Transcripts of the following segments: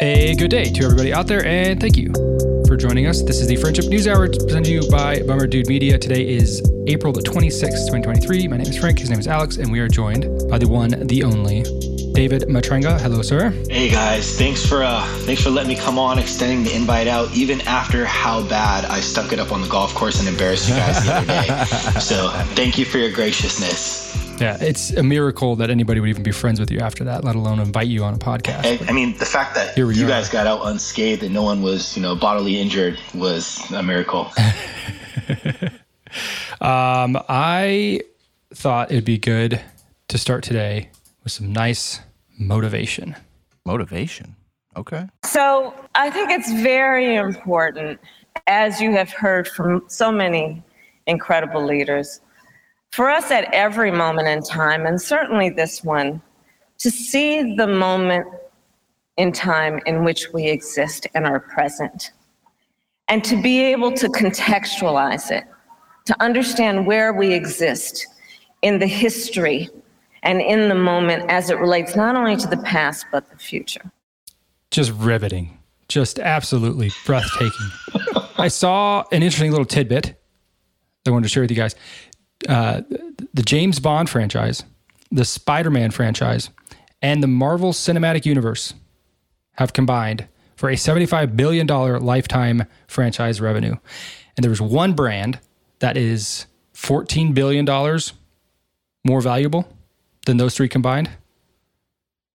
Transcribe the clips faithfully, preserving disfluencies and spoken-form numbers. A good day to everybody out there, and thank you for joining us. This is the Friendship News Hour presented to you by Bummer Dude Media. Today is April the twenty-sixth, twenty twenty-three. My name is Frank, his name is Alex, and we are joined by the one, the only, David Matranga. Hello, sir. Hey guys, thanks for uh, thanks for letting me come on, extending the invite out, even after how bad I stuck it up on the golf course and embarrassed you guys the other day. So thank you for your graciousness. Yeah, it's a miracle that anybody would even be friends with you after that, let alone invite you on a podcast. I, I mean, the fact that you are. guys got out unscathed and no one was, you know, bodily injured was a miracle. um, I thought it'd be good to start today with some nice motivation. Motivation? Okay. So I think it's very important, as you have heard from so many incredible leaders, for us at every moment in time, and certainly this one, to see the moment in time in which we exist and are present, and to be able to contextualize it, to understand where we exist in the history and in the moment as it relates not only to the past, but the future. Just riveting, just absolutely breathtaking. I saw an interesting little tidbit I wanted to share with you guys. Uh, the James Bond franchise, the Spider-Man franchise, and the Marvel Cinematic Universe have combined for a seventy-five billion dollars lifetime franchise revenue. And there was one brand that is fourteen billion dollars more valuable than those three combined.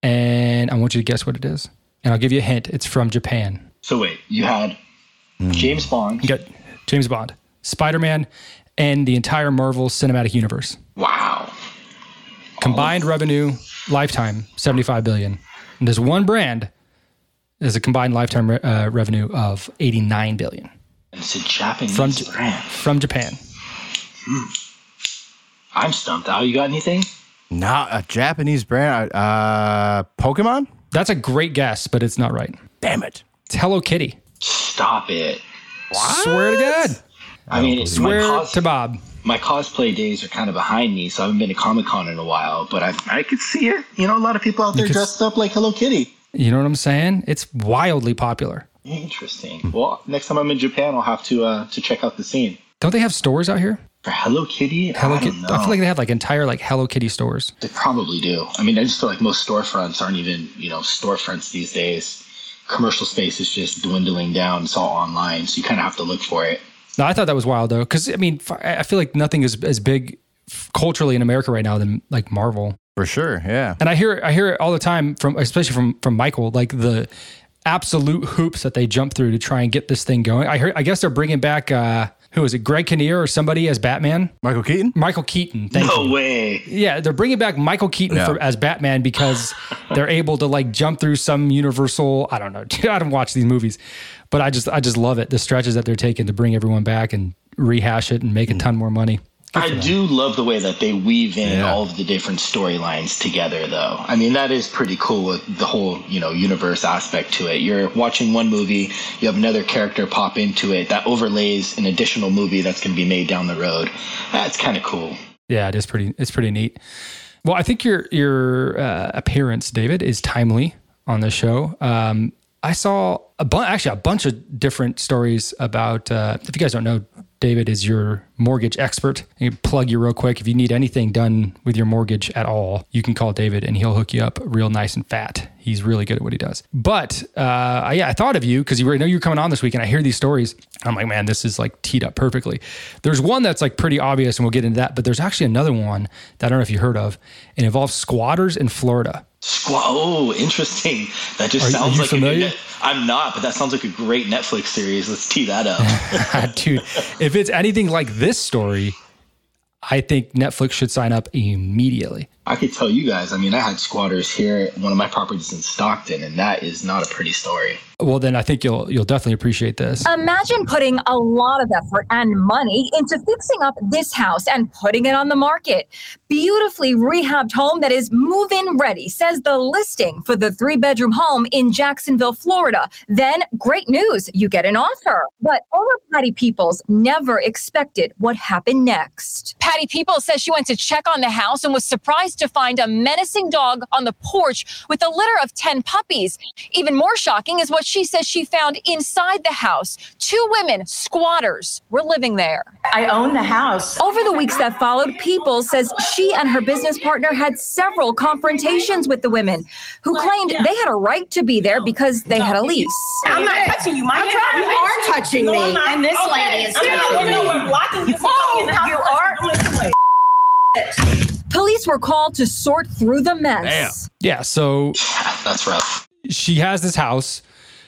And I want you to guess what it is. And I'll give you a hint. It's from Japan. So wait, you had James Bond. You got James Bond, Spider-Man, and the entire Marvel Cinematic Universe. Wow. Combined oh. revenue, lifetime, seventy-five billion dollars. And there's one brand that has a combined lifetime re- uh, revenue of eighty-nine billion dollars. It's a Japanese from, brand. From Japan. Hmm. I'm stumped. Al, you got anything? Not a Japanese brand. Uh, Pokemon? That's a great guess, but it's not right. Damn it. It's Hello Kitty. Stop it. What? Swear to God. I, I mean, it's swear cos- to Bob. My cosplay days are kind of behind me, so I haven't been to Comic-Con in a while, but I I could see it. You know, a lot of people out there because, dressed up like Hello Kitty. You know what I'm saying? It's wildly popular. Interesting. Well, next time I'm in Japan, I'll have to uh, to check out the scene. Don't they have stores out here? For Hello Kitty? Hello I don't Ki- know. I feel like they have like entire like Hello Kitty stores. They probably do. I mean, I just feel like most storefronts aren't even, you know, storefronts these days. Commercial space is just dwindling down. It's all online, so you kind of have to look for it. No, I thought that was wild though, because I mean, I feel like nothing is as big culturally in America right now than like Marvel. For sure, yeah. And I hear I hear it all the time from, especially from from Michael, like the absolute hoops that they jump through to try and get this thing going. I hear, I guess they're bringing back uh, who is it, Greg Kinnear or somebody as Batman? Michael Keaton. Michael Keaton. Thank no you. way. Yeah, they're bringing back Michael Keaton no. for, as Batman because they're able to like jump through some universal. I don't know. I don't watch these movies. But I just I just love it, the stretches that they're taking to bring everyone back and rehash it and make a ton more money. I do love the way that they weave in yeah. all of the different storylines together, though. I mean, that is pretty cool with the whole, you know, universe aspect to it. You're watching one movie, you have another character pop into it. That overlays an additional movie that's going to be made down the road. That's kind of cool. Yeah, it is pretty. It's pretty neat. Well, I think your, your uh, appearance, David, is timely on the show. Um I saw a bu- actually a bunch of different stories about, uh, if you guys don't know, David is your mortgage expert. I can plug you real quick. If you need anything done with your mortgage at all, you can call David and he'll hook you up real nice and fat. He's really good at what he does. But uh, I, yeah, I thought of you because you were, I know you were coming on this week and I hear these stories. I'm like, man, this is like teed up perfectly. There's one that's like pretty obvious and we'll get into that. But there's actually another one that I don't know if you heard of. It involves squatters in Florida. Squat. Oh, interesting. That just are, sounds are like familiar? A new, I'm not, but that sounds like a great Netflix series. Let's tee that up. Dude, if it's anything like this story, I think Netflix should sign up immediately. I could tell you guys, I mean, I had squatters here at one of my properties in Stockton, and that is not a pretty story. Well, then I think you'll you'll definitely appreciate this. Imagine putting a lot of effort and money into fixing up this house and putting it on the market. Beautifully rehabbed home that is move-in ready, says the listing for the three-bedroom home in Jacksonville, Florida. Then, great news, you get an offer. But over Patty Peoples never expected what happened next. Patty Peoples says she went to check on the house and was surprised surprised to find a menacing dog on the porch with a litter of ten puppies. Even more shocking is what she says she found inside the house. Two women, squatters, were living there. I own the house. Over the weeks that followed, Peoples says she and her business partner had several confrontations with the women who claimed they had a right to be there because they had a lease. I'm not touching you. My I'm not, you are touching me. No, and this okay. lady is touching me. We're blocking you from oh, coming you are. Police were called to sort through the mess. Damn. Yeah, so that's rough. She has this house.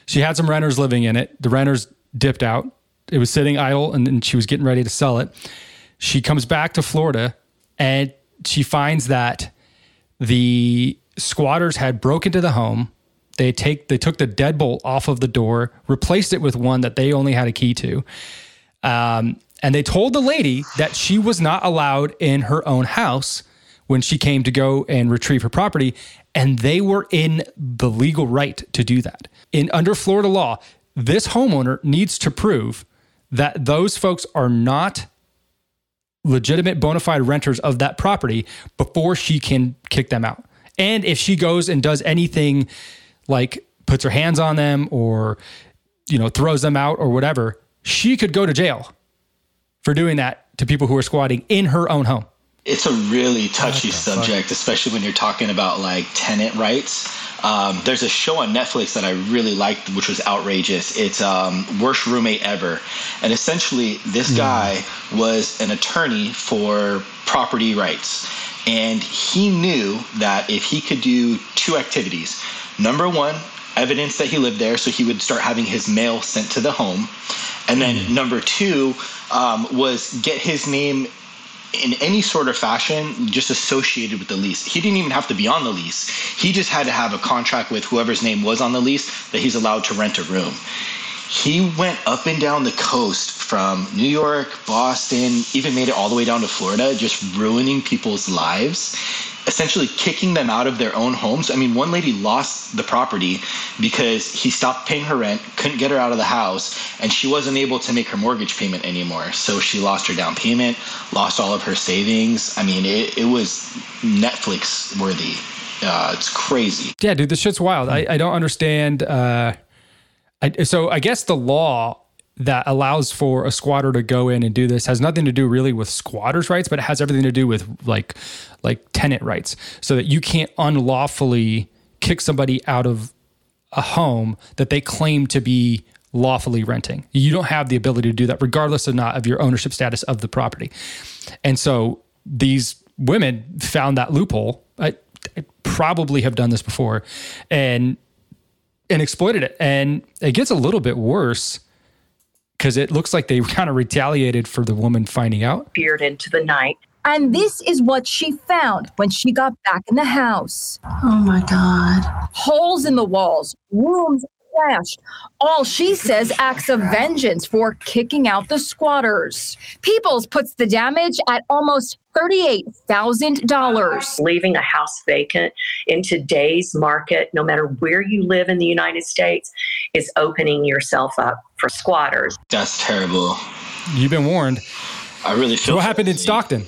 She had some renters living in it. The renters dipped out. It was sitting idle, and then she was getting ready to sell it. She comes back to Florida, and she finds that the squatters had broken into the home. They take they took the deadbolt off of the door, replaced it with one that they only had a key to. Um, and they told the lady that she was not allowed in her own house when she came to go and retrieve her property. And they were in the legal right to do that. In under Florida law, this homeowner needs to prove that those folks are not legitimate bona fide renters of that property before she can kick them out. And if she goes and does anything like puts her hands on them or, you know, throws them out or whatever, she could go to jail for doing that to people who are squatting in her own home. It's a really touchy subject, especially when you're talking about like tenant rights. Um, there's a show on Netflix that I really liked, which was outrageous. It's um, Worst Roommate Ever. And essentially, this mm. guy was an attorney for property rights. And he knew that if he could do two activities, number one, evidence that he lived there, so he would start having his mail sent to the home. And then mm. number two um, was get his name in any sort of fashion just associated with the lease. He didn't even have to be on the lease. He just had to have a contract with whoever's name was on the lease that he's allowed to rent a room. He went up and down the coast from New York, Boston, even made it all the way down to Florida, just ruining people's lives, essentially kicking them out of their own homes. I mean, one lady lost the property because he stopped paying her rent, couldn't get her out of the house, and she wasn't able to make her mortgage payment anymore. So she lost her down payment, lost all of her savings. I mean, it, it was Netflix worthy. Uh, it's crazy. Yeah, dude, this shit's wild. I, I don't understand. Uh, I, so I guess the law that allows for a squatter to go in and do this has nothing to do really with squatters' rights, but it has everything to do with like like tenant rights, so that you can't unlawfully kick somebody out of a home that they claim to be lawfully renting. You don't have the ability to do that regardless or not of your ownership status of the property. And so these women found that loophole. I, I probably have done this before and and exploited it. And it gets a little bit worse, because it looks like they kind of retaliated for the woman finding out. Peered into the night. And this is what she found when she got back in the house. Oh, my God. Holes in the walls, rooms trashed. All, she says, acts of vengeance for kicking out the squatters. Peoples puts the damage at almost thirty-eight thousand dollars. Leaving a house vacant in today's market, no matter where you live in the United States, is opening yourself up for squatters. That's terrible. You've been warned. I really feel. So what happened in Stockton?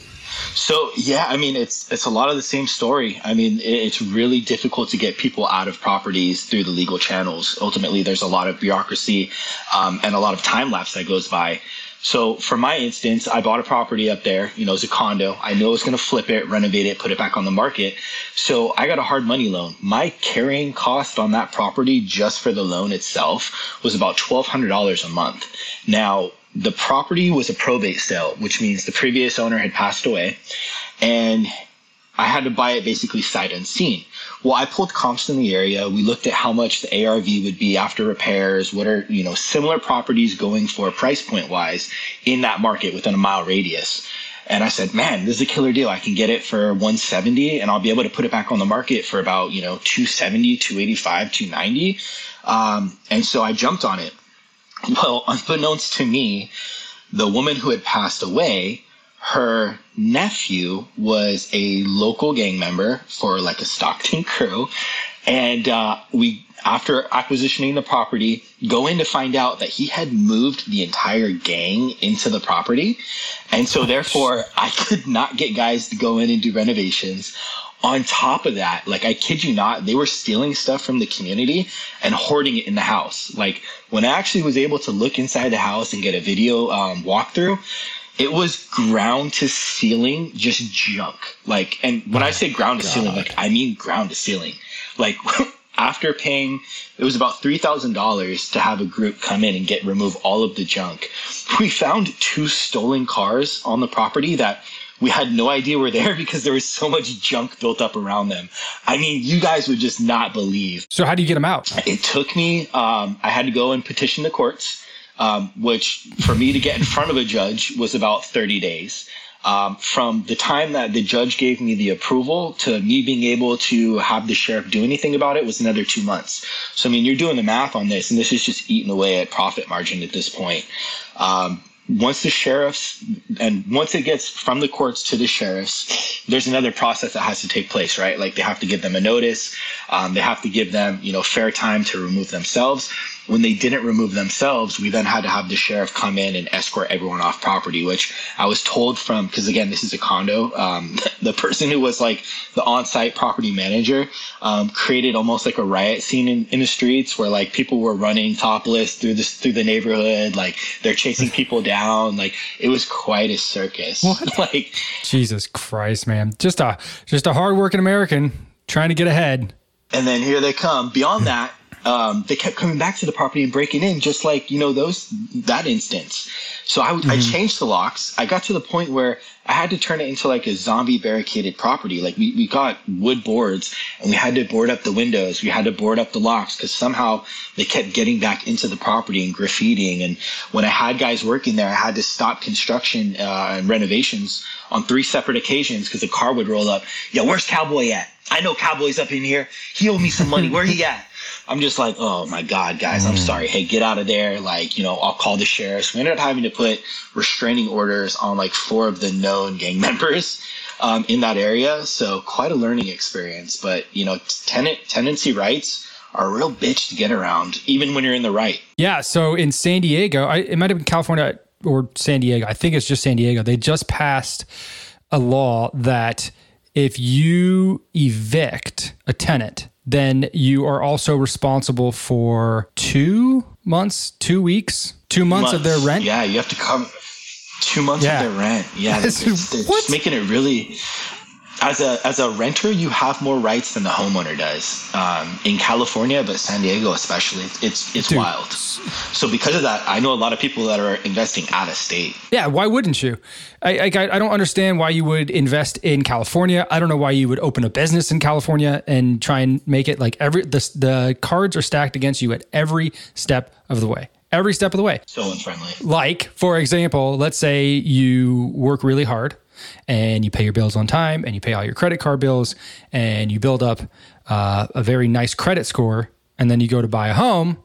So, yeah, I mean, it's it's a lot of the same story. I mean, it's really difficult to get people out of properties through the legal channels. Ultimately, there's a lot of bureaucracy um, and a lot of time lapse that goes by. So for my instance, I bought a property up there, you know, it's a condo. I know I was going to flip it, renovate it, put it back on the market. So I got a hard money loan. My carrying cost on that property just for the loan itself was about twelve hundred dollars a month. Now, the property was a probate sale, which means the previous owner had passed away, and I had to buy it basically sight unseen. Well, I pulled comps in the area. We looked at how much the A R V would be after repairs. What are, you know, similar properties going for price point wise in that market within a mile radius. And I said, man, this is a killer deal. I can get it for one seventy and I'll be able to put it back on the market for about, you know, two seventy, two eighty-five, two ninety. Um, and so I jumped on it. Well, unbeknownst to me, the woman who had passed away, her nephew was a local gang member for like a Stockton crew. And uh, we, after acquisitioning the property, go in to find out that he had moved the entire gang into the property. And so therefore I could not get guys to go in and do renovations. On top of that, like, I kid you not, they were stealing stuff from the community and hoarding it in the house. Like, when I actually was able to look inside the house and get a video um, walkthrough, it was ground to ceiling, just junk. Like, and when I say ground to ceiling, like, I mean ground to ceiling. Like, after paying, it was about three thousand dollars to have a group come in and get remove all of the junk. We found two stolen cars on the property that we had no idea were there because there was so much junk built up around them. I mean, you guys would just not believe. So how do you get them out? It took me, um, I had to go and petition the courts. Um, which for me to get in front of a judge was about thirty days. Um, from the time that the judge gave me the approval to me being able to have the sheriff do anything about it was another two months. So, I mean, you're doing the math on this, and this is just eating away at profit margin at this point. Um, once the sheriffs and once it gets from the courts to the sheriffs, there's another process that has to take place, right? Like, they have to give them a notice. Um, they have to give them, you know, fair time to remove themselves. When they didn't remove themselves, we then had to have the sheriff come in and escort everyone off property, which I was told from, because again, this is a condo. Um, the person who was like the on-site property manager um, created almost like a riot scene in, in the streets where like people were running topless through this, through the neighborhood. Like, they're chasing people down. Like, it was quite a circus. What? Like, Jesus Christ, man. Just a, just a hardworking American trying to get ahead. And then here they come. Beyond that, Um, they kept coming back to the property and breaking in, just like, you know, those that instance. So I, mm-hmm. I changed the locks. I got to the point where I had to turn it into like a zombie barricaded property. Like, we, we got wood boards and we had to board up the windows. We had to board up the locks because somehow they kept getting back into the property and graffiting. And when I had guys working there, I had to stop construction uh, and renovations on three separate occasions because a car would roll up. Yo, where's Cowboy at? I know Cowboy's up in here. He owed me some money. Where he at? I'm just like, oh my God, guys, I'm sorry. Hey, get out of there. Like, you know, I'll call the sheriffs. We ended up having to put restraining orders on like four of the known gang members um, in that area. So quite a learning experience. But, you know, tenant tenancy rights are a real bitch to get around, even when you're in the right. Yeah. So in San Diego, I, it might have been California or San Diego. I think it's just San Diego. They just passed a law that if you evict a tenant, then you are also responsible for two months, two weeks, two months, months. of their rent. Yeah, you have to come two months yeah. of their rent. Yeah, they're, they're just making it really. As a as a renter, you have more rights than the homeowner does um, in California, but San Diego especially. It's it's Dude. wild. So because of that, I know a lot of people that are investing out of state. Yeah, why wouldn't you? I, I I don't understand why you would invest in California. I don't know why you would open a business in California and try and make it like every the the cards are stacked against you at every step of the way. Every step of the way. So unfriendly. Like, for example, let's say you work really hard and you pay your bills on time and you pay all your credit card bills and you build up uh, a very nice credit score, and then you go to buy a home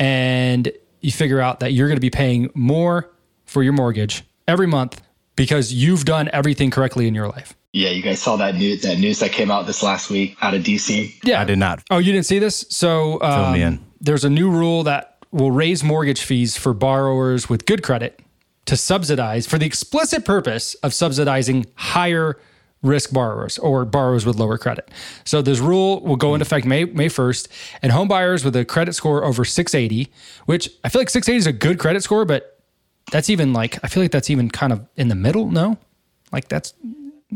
and you figure out that you're going to be paying more for your mortgage every month because you've done everything correctly in your life. Yeah, you guys saw that news that news that came out this last week out of D C? Yeah. I did not. Oh, you didn't see this? So um, Fill me in. There's a new rule that will raise mortgage fees for borrowers with good credit to subsidize for the explicit purpose of subsidizing higher risk borrowers or borrowers with lower credit. So this rule will go into effect May first, and home buyers with a credit score over six eighty, which I feel like six eighty is a good credit score, but that's even like, I feel like that's even kind of in the middle. No, like that's.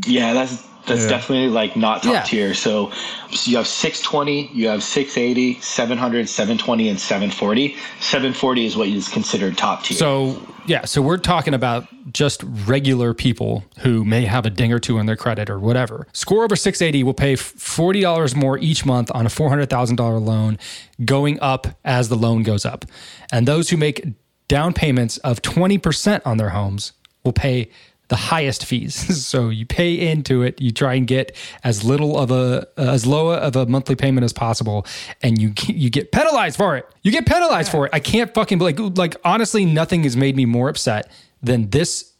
Yeah, that's, that's yeah. definitely like not top yeah. tier. So, so you have six twenty, you have six eighty, seven hundred, seven twenty, and seven forty. seven forty is what is considered top tier. So yeah, so we're talking about just regular people who may have a ding or two on their credit or whatever. Score over six eighty will pay forty dollars more each month on a four hundred thousand dollars loan, going up as the loan goes up. And those who make down payments of twenty percent on their homes will pay the highest fees. So you pay into it, you try and get as little of a, as low of a monthly payment as possible. And you, you get penalized for it. You get penalized yeah. for it. I can't fucking like, like, honestly, nothing has made me more upset than this,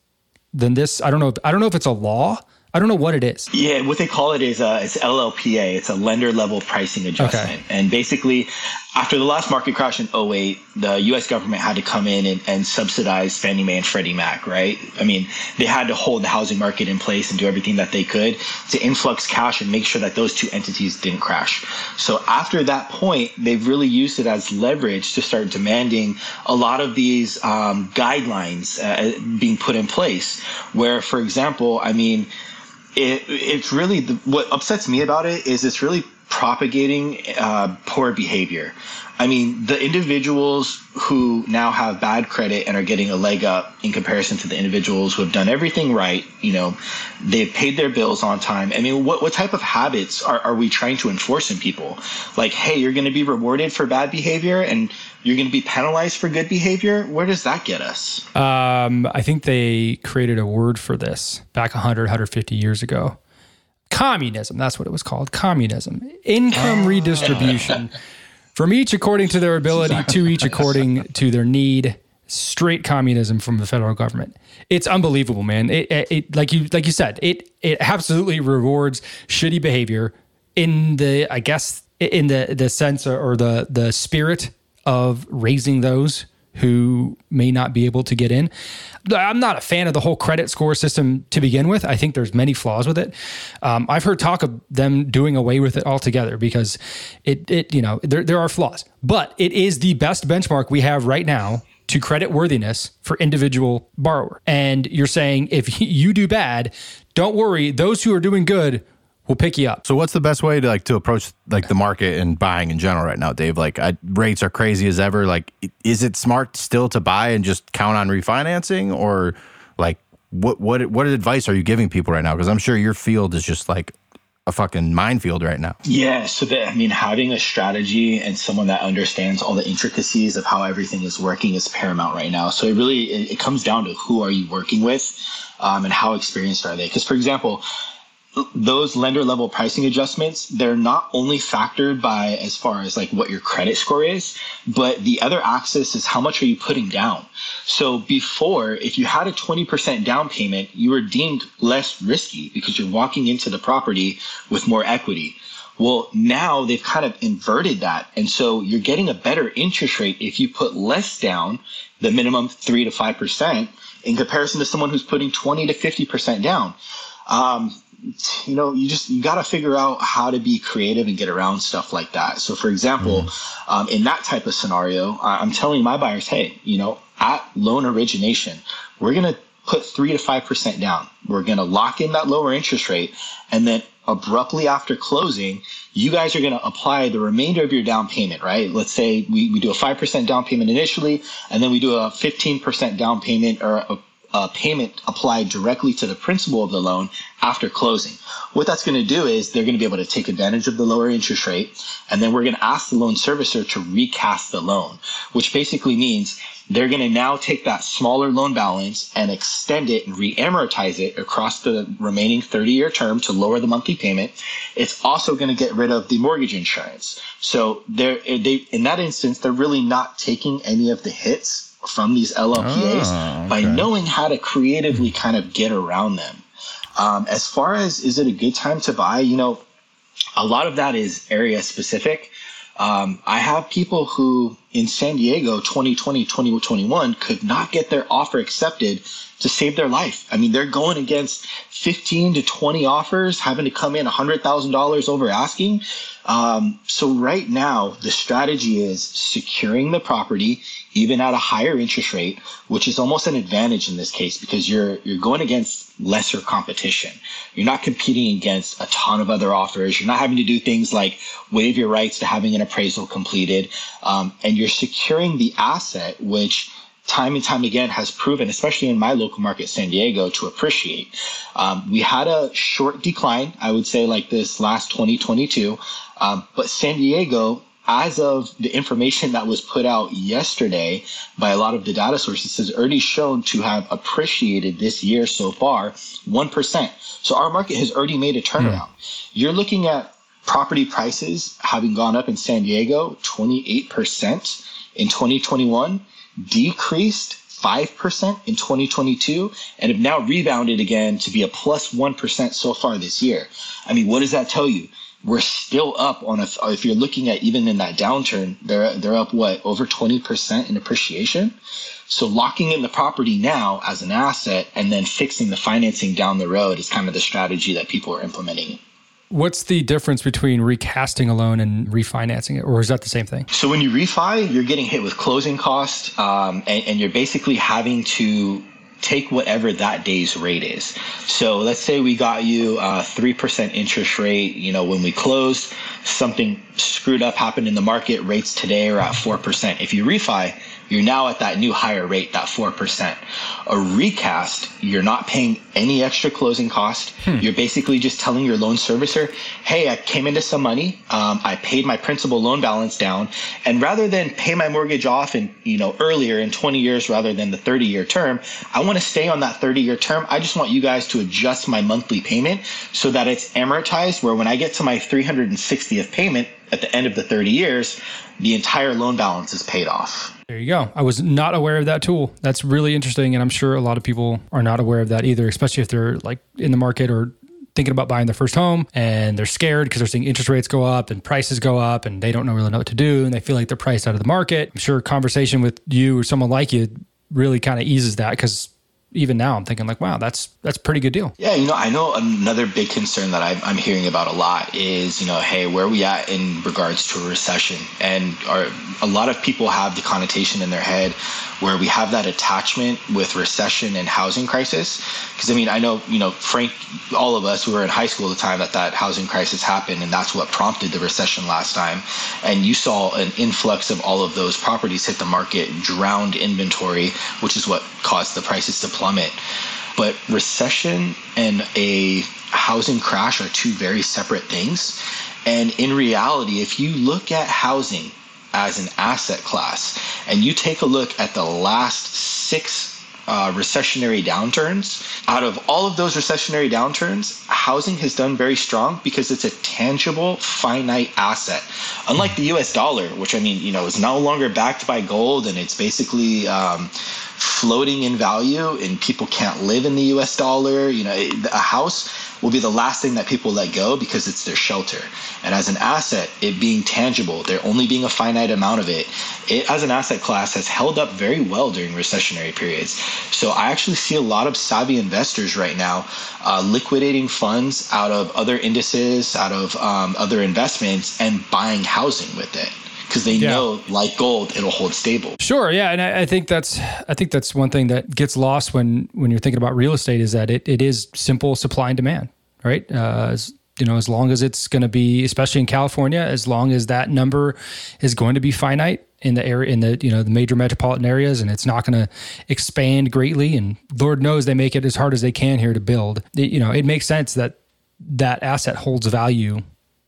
than this. I don't know. I don't know if it's a law. I don't know what it is. Yeah. What they call it is uh it's L L P A. It's a lender level pricing adjustment. Okay. And basically After the last market crash in oh eight, the U S government had to come in and, and subsidize Fannie Mae and Freddie Mac, right? I mean, they had to hold the housing market in place and do everything that they could to influx cash and make sure that those two entities didn't crash. So after that point, they've really used it as leverage to start demanding a lot of these um, guidelines uh, being put in place where, for example, I mean, it, it's really the, what upsets me about it is it's really propagating uh, poor behavior. I mean, the individuals who now have bad credit and are getting a leg up in comparison to the individuals who have done everything right, you know, they've paid their bills on time. I mean, what, what type of habits are, are we trying to enforce in people? Like, hey, you're going to be rewarded for bad behavior and you're going to be penalized for good behavior? Where does that get us? Um, I think they created a word for this back one hundred, one hundred fifty years ago. Communism, that's what it was called, communism. Income redistribution from each according to their ability to each according to their need. Straight communism from the federal government. It's unbelievable, man. It, it, it like you like you said, it it absolutely rewards shitty behavior in the, I guess, in the, the sense or the, the spirit of raising those who may not be able to get in. I'm not a fan of the whole credit score system to begin with. I think there's many flaws with it. Um, I've heard talk of them doing away with it altogether because it, it you know, there there are flaws. But it is the best benchmark we have right now to credit worthiness for individual borrower. And you're saying if you do bad, don't worry, those who are doing good will pick you up. So what's the best way to like to approach like the market and buying in general right now, Dave? Like I, rates are crazy as ever. Like, is it smart still to buy and just count on refinancing, or like what what what advice are you giving people right now? Because I'm sure your field is just like a fucking minefield right now. Yeah. So that, I mean, having a strategy and someone that understands all the intricacies of how everything is working is paramount right now. So it really it, it comes down to who are you working with, um, and how experienced are they? Because for example, those lender level pricing adjustments, they're not only factored by as far as like what your credit score is, but the other axis is how much are you putting down. So before, if you had a twenty percent down payment, you were deemed less risky because you're walking into the property with more equity. Well, now they've kind of inverted that. And so you're getting a better interest rate if you put less down, the minimum three to five percent, in comparison to someone who's putting twenty to fifty percent down. Um, You know, you just you got to figure out how to be creative and get around stuff like that. So, for example, mm-hmm. um, in that type of scenario, I'm telling my buyers, hey, you know, at loan origination, we're going to put three to five percent down. We're going to lock in that lower interest rate. And then abruptly after closing, you guys are going to apply the remainder of your down payment, right? Let's say we, we do a five percent down payment initially, and then we do a fifteen percent down payment or a Uh, payment applied directly to the principal of the loan after closing. What that's going to do is they're going to be able to take advantage of the lower interest rate, and then we're going to ask the loan servicer to recast the loan, which basically means they're going to now take that smaller loan balance and extend it and re-amortize it across the remaining thirty-year term to lower the monthly payment. It's also going to get rid of the mortgage insurance. So they're, they, in that instance, they're really not taking any of the hits from these L L P As oh, okay. by knowing how to creatively kind of get around them. Um, as far as is it a good time to buy, you know, a lot of that is area specific. Um, I have people who in San Diego twenty twenty, twenty twenty-one could not get their offer accepted to save their life. I mean, they're going against fifteen to twenty offers, having to come in one hundred thousand dollars over asking. Um, so right now, the strategy is securing the property, even at a higher interest rate, which is almost an advantage in this case because you're you're going against lesser competition. You're not competing against a ton of other offers. You're not having to do things like waive your rights to having an appraisal completed. Um, and you're securing the asset, which time and time again has proven, especially in my local market, San Diego, to appreciate. Um, we had a short decline, I would say, like this last twenty twenty-two, um, but San Diego, as of the information that was put out yesterday by a lot of the data sources, has already shown to have appreciated this year so far one percent. So our market has already made a turnaround. Mm. You're looking at property prices having gone up in San Diego twenty-eight percent in twenty twenty-one, decreased five percent in twenty twenty-two, and have now rebounded again to be a plus one percent so far this year. I mean, what does that tell you? we're still up on a, if you're looking at even in that downturn, they're they're up what, over twenty percent in appreciation. So locking in the property now as an asset and then fixing the financing down the road is kind of the strategy that people are implementing. What's the difference between recasting a loan and refinancing it, or is that the same thing? So when you refi, you're getting hit with closing costs, um, and, and you're basically having to take whatever that day's rate is. So let's say we got you a three percent interest rate, you know, when we closed, something screwed up happened in the market, rates today are at four percent. If you refi, you're now at that new higher rate, that four percent. A recast, you're not paying any extra closing cost. Hmm. You're basically just telling your loan servicer, hey, I came into some money. Um, I paid my principal loan balance down. And rather than pay my mortgage off in, you know, earlier in twenty years rather than the thirty-year term, I want to stay on that thirty-year term. I just want you guys to adjust my monthly payment so that it's amortized, where when I get to my three hundred sixtieth payment at the end of the thirty years, the entire loan balance is paid off. There you go. I was not aware of that tool. That's really interesting. And I'm sure a lot of people are not aware of that either, especially if they're like in the market or thinking about buying their first home and they're scared because they're seeing interest rates go up and prices go up and they don't really know what to do and they feel like they're priced out of the market. I'm sure a conversation with you or someone like you really kind of eases that, because even now I'm thinking like, wow, that's that's a pretty good deal. Yeah, you know, I know another big concern that I'm, I'm hearing about a lot is, you know, hey, where are we at in regards to a recession? And are, a lot of people have the connotation in their head where we have that attachment with recession and housing crisis. Because, I mean, I know, you know, Frank, all of us, we were in high school at the time that that housing crisis happened, and that's what prompted the recession last time. And you saw an influx of all of those properties hit the market, drowned inventory, which is what caused the prices to plummet. Plummet. But recession and a housing crash are two very separate things. And in reality, if you look at housing as an asset class and you take a look at the last six uh, recessionary downturns, out of all of those recessionary downturns, housing has done very strong because it's a tangible, finite asset. Unlike the U S dollar, which I mean, you know, is no longer backed by gold and it's basically um, floating in value, and people can't live in the U S dollar. You know, a house will be the last thing that people let go because it's their shelter. And as an asset, it being tangible, there only being a finite amount of it, it as an asset class has held up very well during recessionary periods. So I actually see a lot of savvy investors right now uh, liquidating funds out of other indices, out of um, other investments, and buying housing with it. Because they yeah. know, like gold, it'll hold stable. Sure, yeah, and I, I think that's I think that's one thing that gets lost when, when you're thinking about real estate is that it, it is simple supply and demand, right? Uh, as, you know, as long as it's going to be, especially in California, as long as that number is going to be finite in the area, in the you know the major metropolitan areas, and it's not going to expand greatly. And Lord knows they make it as hard as they can here to build. It, you know, it makes sense that that asset holds value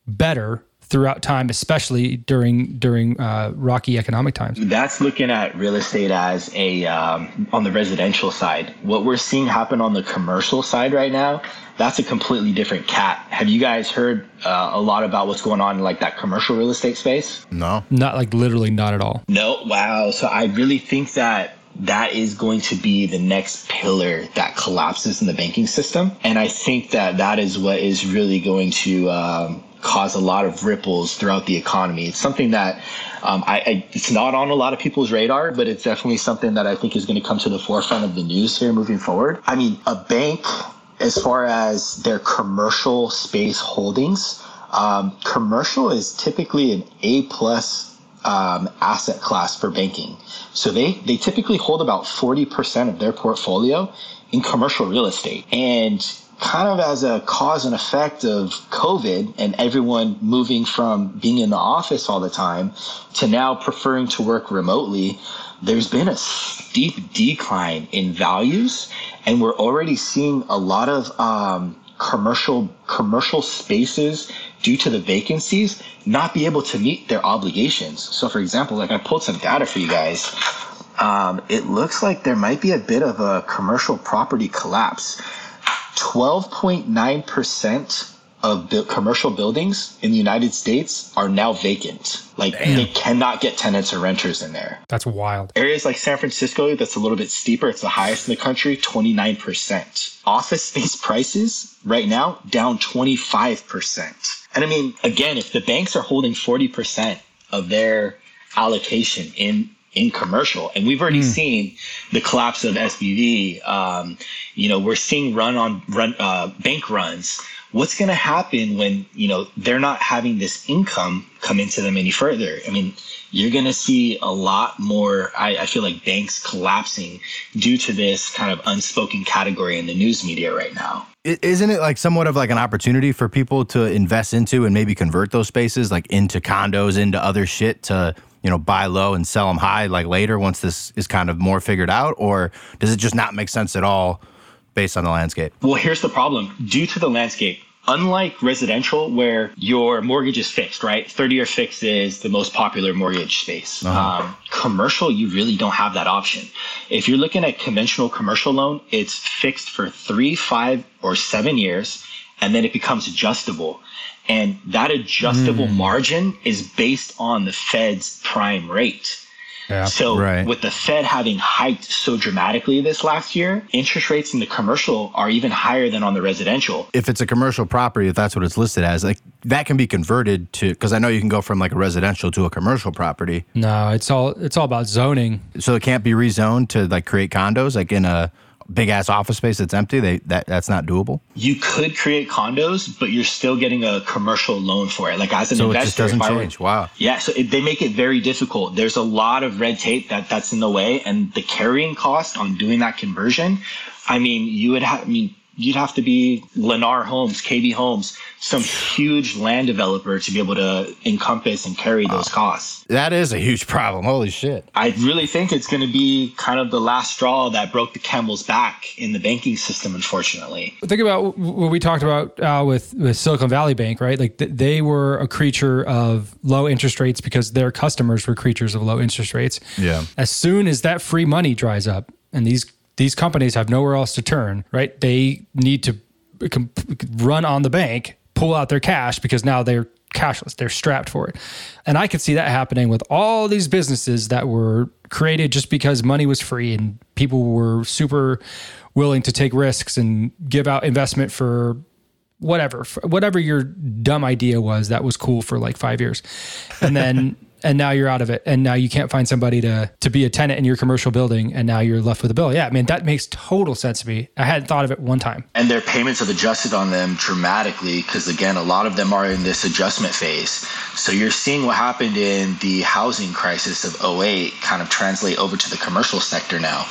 better throughout time, especially during during uh, rocky economic times. That's looking at real estate as a, um, on the residential side. What we're seeing happen on the commercial side right now, that's a completely different cat. Have you guys heard uh, a lot about what's going on in like that commercial real estate space? No. Not like literally not at all. No, wow. So I really think that that is going to be the next pillar that collapses in the banking system. And I think that that is what is really going to um, cause a lot of ripples throughout the economy. It's something that um, I, I it's not on a lot of people's radar, but it's definitely something that I think is going to come to the forefront of the news here moving forward. I mean, a bank, as far as their commercial space holdings, um, commercial is typically an A plus um, asset class for banking. So they, they typically hold about forty percent of their portfolio in commercial real estate. And kind of as a cause and effect of COVID and everyone moving from being in the office all the time to now preferring to work remotely, there's been a steep decline in values. And we're already seeing a lot of um, commercial commercial spaces due to the vacancies not be able to meet their obligations. So, for example, like I pulled some data for you guys. Um, it looks like there might be a bit of a commercial property collapse. twelve point nine percent of the commercial buildings in the United States are now vacant. Like, Damn. They cannot get tenants or renters in there. That's wild. Areas like San Francisco, that's a little bit steeper. It's the highest in the country, twenty-nine percent. Office space prices right now down twenty-five percent. And I mean, again, if the banks are holding forty percent of their allocation in in commercial, and we've already mm. seen the collapse of S B V, um, you know, we're seeing run on run uh, bank runs. What's going to happen when, you know, they're not having this income come into them any further? I mean, you're going to see a lot more, I, I feel like, banks collapsing due to this kind of unspoken category in the news media right now. Isn't it like somewhat of like an opportunity for people to invest into and maybe convert those spaces like into condos, into other shit to, you know, buy low and sell them high like later once this is kind of more figured out? Or does it just not make sense at all based on the landscape? Well, here's the problem. Due to the landscape, unlike residential where your mortgage is fixed, right? thirty-year fixed is the most popular mortgage space. Uh-huh. Um, commercial, you really don't have that option. If you're looking at conventional commercial loan, it's fixed for three, five, or seven years, and then it becomes adjustable. And that adjustable mm. margin is based on the Fed's prime rate. Yeah, so right. with the Fed having hiked so dramatically this last year, interest rates in the commercial are even higher than on the residential. If it's a commercial property, if that's what it's listed as, like that can be converted to, because I know you can go from like a residential to a commercial property. No, it's all it's all about zoning. So it can't be rezoned to like create condos, like in a big ass office space that's empty. They that that's not doable. You could create condos, but you're still getting a commercial loan for it. Like as an so investor, it just doesn't I, change. Wow. Yeah. So it, they make it very difficult. There's a lot of red tape that that's in the way, and the carrying cost on doing that conversion. I mean, you would have. I mean, you'd have to be Lennar Homes, K B Homes, some huge land developer to be able to encompass and carry those costs. That is a huge problem. Holy shit. I really think it's going to be kind of the last straw that broke the camel's back in the banking system, unfortunately. Think about what we talked about uh, with, with Silicon Valley Bank, right? Like th- they were a creature of low interest rates because their customers were creatures of low interest rates. Yeah. As soon as that free money dries up and these These companies have nowhere else to turn, right? They need to run on the bank, pull out their cash because now they're cashless. They're strapped for it. And I could see that happening with all these businesses that were created just because money was free and people were super willing to take risks and give out investment for whatever, for whatever your dumb idea was that was cool for like five years. And then... And now you're out of it. And now you can't find somebody to to be a tenant in your commercial building. And now you're left with a bill. Yeah, I mean, that makes total sense to me. I hadn't thought of it one time. And their payments have adjusted on them dramatically because, again, a lot of them are in this adjustment phase. So you're seeing what happened in the housing crisis of oh eight kind of translate over to the commercial sector now.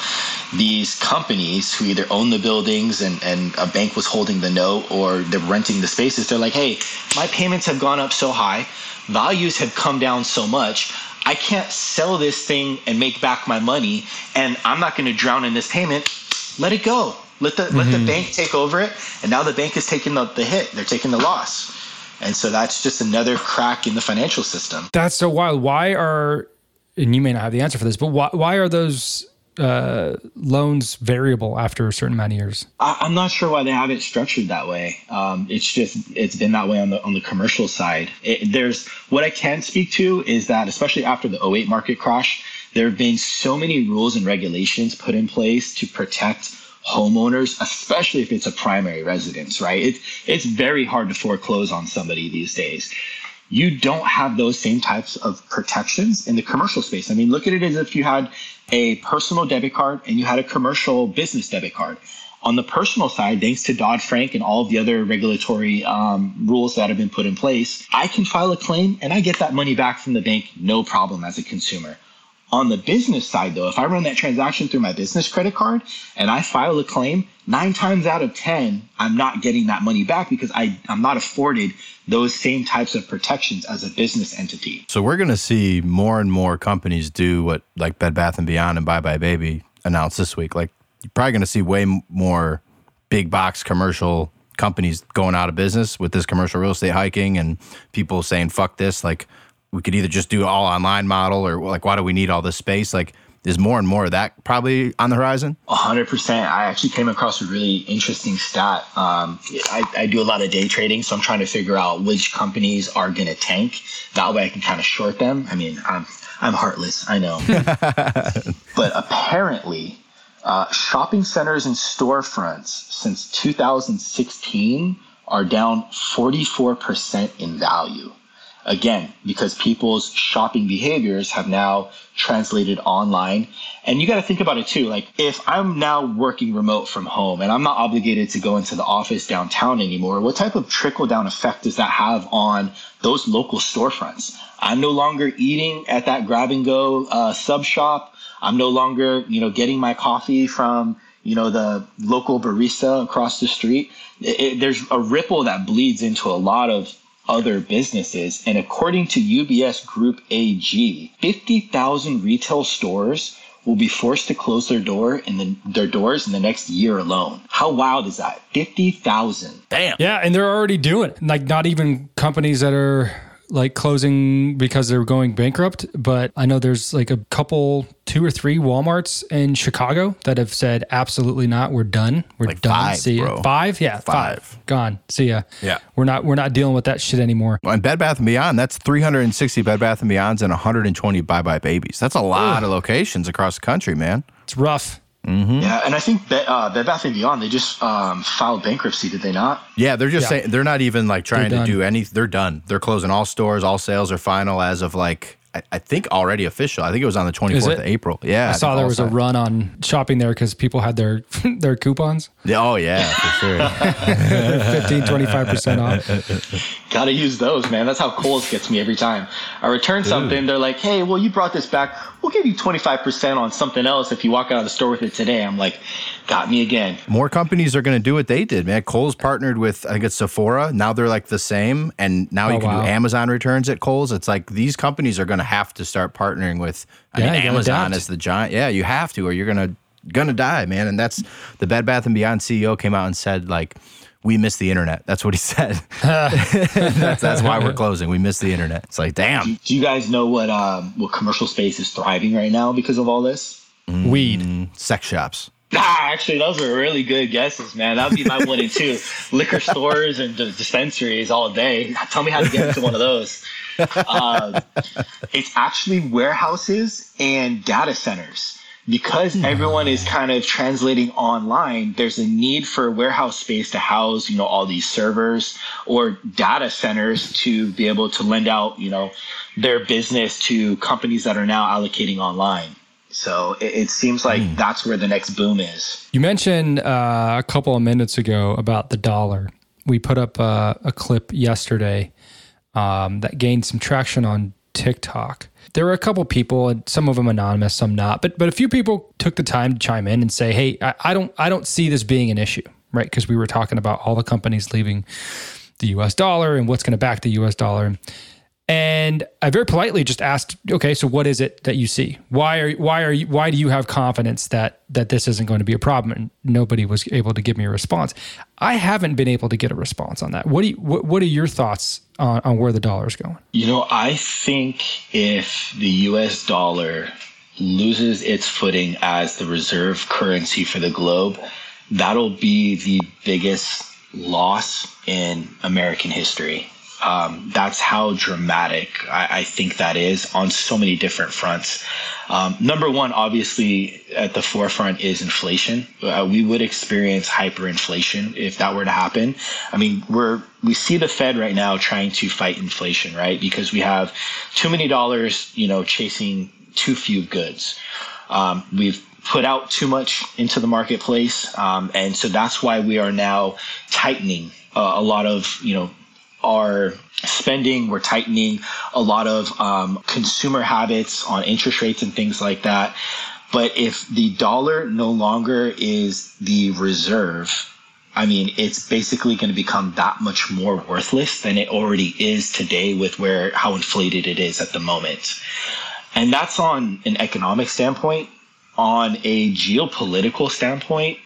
These companies who either own the buildings and, and a bank was holding the note or they're renting the spaces, they're like, hey, my payments have gone up so high. Values have come down so much. I can't sell this thing and make back my money, and I'm not going to drown in this payment. Let it go. Let the mm-hmm. let the bank take over it. And now the bank is taking the, the hit. They're taking the loss. And so that's just another crack in the financial system. That's so wild. Why are, and you may not have the answer for this, but why why are those uh, loans variable after a certain amount of years? I, I'm not sure why they have it structured that way. Um, it's just, it's been that way on the, on the commercial side. It, there's what I can speak to is that, especially after the oh eight market crash, there have been so many rules and regulations put in place to protect homeowners, especially if it's a primary residence, right? It, it's very hard to foreclose on somebody these days. You don't have those same types of protections in the commercial space. I mean, look at it as if you had a personal debit card and you had a commercial business debit card. On the personal side, thanks to Dodd-Frank and all of the other regulatory um, rules that have been put in place, I can file a claim and I get that money back from the bank, no problem as a consumer. On the business side, though, if I run that transaction through my business credit card and I file a claim, nine times out of ten, I'm not getting that money back because I, I'm not afforded those same types of protections as a business entity. So we're going to see more and more companies do what like Bed Bath and Beyond and Bye Bye Baby announced this week. Like you're probably going to see way more big box commercial companies going out of business with this commercial real estate hiking and people saying, fuck this, like we could either just do an all online model or like, why do we need all this space? Like Is more and more of that probably on the horizon? A hundred percent. I actually came across a really interesting stat. Um, I, I do a lot of day trading, so I'm trying to figure out which companies are going to tank. That way I can kind of short them. I mean, I'm, I'm heartless, I know. But apparently, uh, shopping centers and storefronts since two thousand sixteen are down forty-four percent in value. Again, because people's shopping behaviors have now translated online. And you got to think about it too. Like, if I'm now working remote from home and I'm not obligated to go into the office downtown anymore, what type of trickle down effect does that have on those local storefronts? I'm no longer eating at that grab and go uh, sub shop. I'm no longer, you know, getting my coffee from, you know, the local barista across the street. It, it, there's a ripple that bleeds into a lot of other businesses. And according to U B S Group A G, fifty thousand retail stores will be forced to close their door in the, their doors in the next year alone. How wild is that? fifty thousand. Damn. Yeah, and they're already doing it. Like, not even companies that are like closing because they're going bankrupt. But I know there's like a couple, two or three Walmarts in Chicago that have said, absolutely not. We're done. We're like done. Five, See ya. Bro. Five? Yeah. Five. five. Gone. See ya. Yeah. We're not, we're not dealing with that shit anymore. Well, and Bed Bath and Beyond, that's three hundred sixty Bed Bath and Beyonds and one hundred twenty Bye Bye Babies. That's a lot Ugh. of locations across the country, man. It's rough. Mm-hmm. Yeah, and I think Bed, uh, Bed Bath and Beyond, they just um, filed bankruptcy, did they not? Yeah, they're just yeah. saying, they're not even like trying to do any, they're done. They're closing all stores, all sales are final as of like, I, I think already official. I think it was on the twenty-fourth of April. Yeah. I, I saw there was time. a run on shopping there because people had their their coupons. Yeah, oh, yeah, for sure. fifteen, twenty-five percent off. Gotta use those, man. That's how Kohl's gets me every time. I return something, Ooh. they're like, hey, well, you brought this back. We'll give you twenty-five percent on something else if you walk out of the store with it today. I'm like, got me again. More companies are going to do what they did, man. Kohl's partnered with, I think it's Sephora. Now they're like the same. And now oh, you can wow. do Amazon returns at Kohl's. It's like these companies are going to have to start partnering with, I yeah, mean, Amazon is the giant. Yeah, you have to or you're going to gonna die, man. And that's the Bed Bath and Beyond C E O came out and said, like, we miss the internet. That's what he said. that's, that's why we're closing. We miss the internet. It's like, damn. Do, do you guys know what um, what commercial space is thriving right now because of all this? Mm, Weed. Sex shops. Ah, actually, those were really good guesses, man. That would be my one and two. Liquor stores and dispensaries all day. Tell me how to get into one of those. Uh, it's actually warehouses and data centers. Because everyone is kind of translating online, there's a need for a warehouse space to house, you know, all these servers or data centers to be able to lend out, you know, their business to companies that are now allocating online. So it, it seems like mm. that's where the next boom is. You mentioned uh, a couple of minutes ago about the dollar. We put up uh, a clip yesterday um, that gained some traction on TikTok. There were a couple people, and some of them anonymous, some not, but but a few people took the time to chime in and say, hey, I, I don't I don't see this being an issue, right? Because we were talking about all the companies leaving the U S dollar and what's going to back the U S dollar. And I very politely just asked, okay, so what is it that you see? Why are why are you, why do you have confidence that that this isn't going to be a problem? And nobody was able to give me a response. I haven't been able to get a response on that. What do you, what, what are your thoughts on, on where the dollar is going? You know, I think if the U S dollar loses its footing as the reserve currency for the globe, that'll be the biggest loss in American history. Um, that's how dramatic I, I think that is on so many different fronts. Um, number one, obviously, at the forefront is inflation. Uh, we would experience hyperinflation if that were to happen. I mean, we're we see the Fed right now trying to fight inflation, right? Because we have too many dollars, you know, chasing too few goods. Um, we've put out too much into the marketplace, um, and so that's why we are now tightening uh, a lot of, you know, our spending. We're tightening a lot of um, consumer habits on interest rates and things like that. But if the dollar no longer is the reserve, I mean, it's basically going to become that much more worthless than it already is today with where how inflated it is at the moment. And that's on an economic standpoint. On a geopolitical standpoint,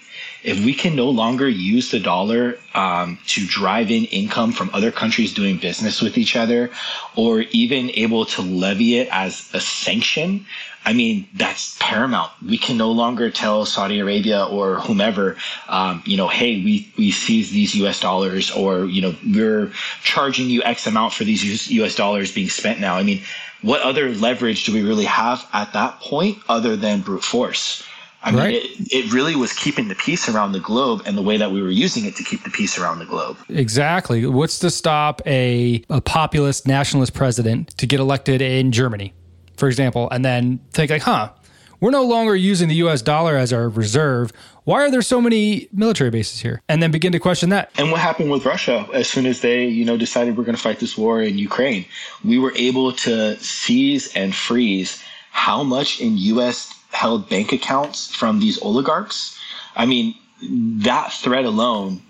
if we can no longer use the dollar um, to drive in income from other countries doing business with each other, or even able to levy it as a sanction, I mean, that's paramount. We can no longer tell Saudi Arabia or whomever, um, you know, hey, we, we seize these U S dollars, or, you know, we're charging you X amount for these U S dollars being spent now. I mean, what other leverage do we really have at that point other than brute force? I mean, right. it, it really was keeping the peace around the globe, and the way that we were using it to keep the peace around the globe. Exactly. What's to stop a, a populist nationalist president to get elected in Germany, for example, and then think like, huh, we're no longer using the U S dollar as our reserve. Why are there so many military bases here? And then begin to question that. And what happened with Russia as soon as they, you know, decided we're going to fight this war in Ukraine? We were able to seize and freeze how much in U S held bank accounts from these oligarchs. I mean, that threat alone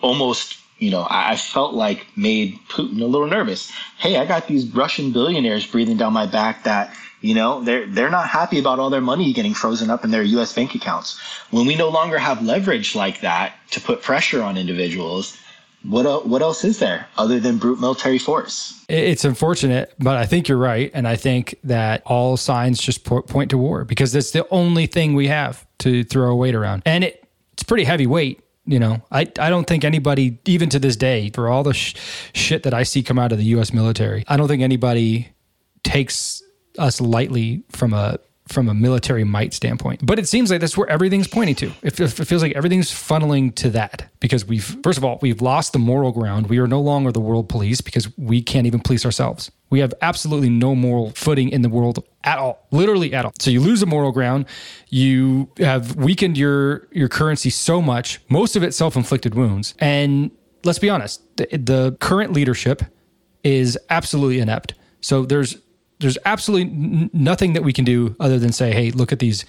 almost, you know, I felt like made Putin a little nervous. Hey, I got these Russian billionaires breathing down my back that, you know, they're they're not happy about all their money getting frozen up in their U S bank accounts. When we no longer have leverage like that to put pressure on individuals, what what else is there other than brute military force? It's unfortunate, but I think you're right. And I think that all signs just point to war, because that's the only thing we have to throw a weight around. And it, it's pretty heavy weight. You know, I, I don't think anybody, even to this day, for all the sh- shit that I see come out of the U S military, I don't think anybody takes us lightly from a from a military might standpoint. But it seems like that's where everything's pointing to. It, it feels like everything's funneling to that, because we've, first of all, we've lost the moral ground. We are no longer the world police, because we can't even police ourselves. We have absolutely no moral footing in the world at all, literally at all. So you lose the moral ground. You have weakened your, your currency so much, most of it self-inflicted wounds. And let's be honest, the, the current leadership is absolutely inept. So there's There's absolutely nothing that we can do other than say, hey, look at these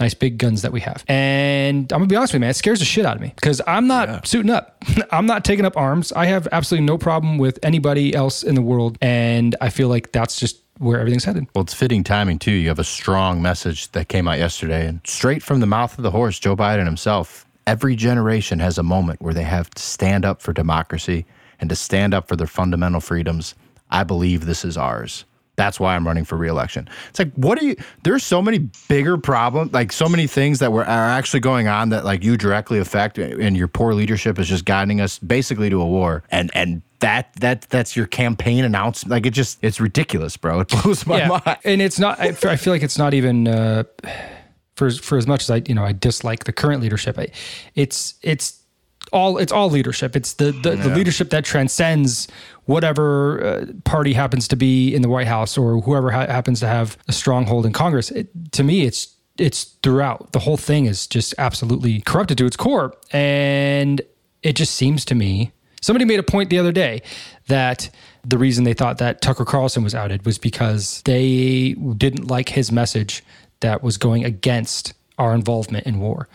nice big guns that we have. And I'm going to be honest with you, man, it scares the shit out of me, because I'm not yeah. suiting up. I'm not taking up arms. I have absolutely no problem with anybody else in the world. And I feel like that's just where everything's headed. Well, it's fitting timing, too. You have a strong message that came out yesterday, and straight from the mouth of the horse, Joe Biden himself. Every generation has a moment where they have to stand up for democracy and to stand up for their fundamental freedoms. I believe this is ours. That's why I'm running for re-election. It's like, what are you, there's so many bigger problems, like so many things that were, are actually going on that like you directly affect, and your poor leadership is just guiding us basically to a war. And and that that that's your campaign announcement. Like it just, it's ridiculous, bro. It blows my yeah. mind. And it's not, I, I feel like it's not even, uh, for, for as much as I, you know, I dislike the current leadership, I, it's, it's, All it's all leadership. It's the the, yeah. the leadership that transcends whatever uh, party happens to be in the White House, or whoever ha- happens to have a stronghold in Congress. It, to me, it's it's throughout. The whole thing is just absolutely corrupted to its core. And it just seems to me, somebody made a point the other day that the reason they thought that Tucker Carlson was outed was because they didn't like his message that was going against our involvement in war.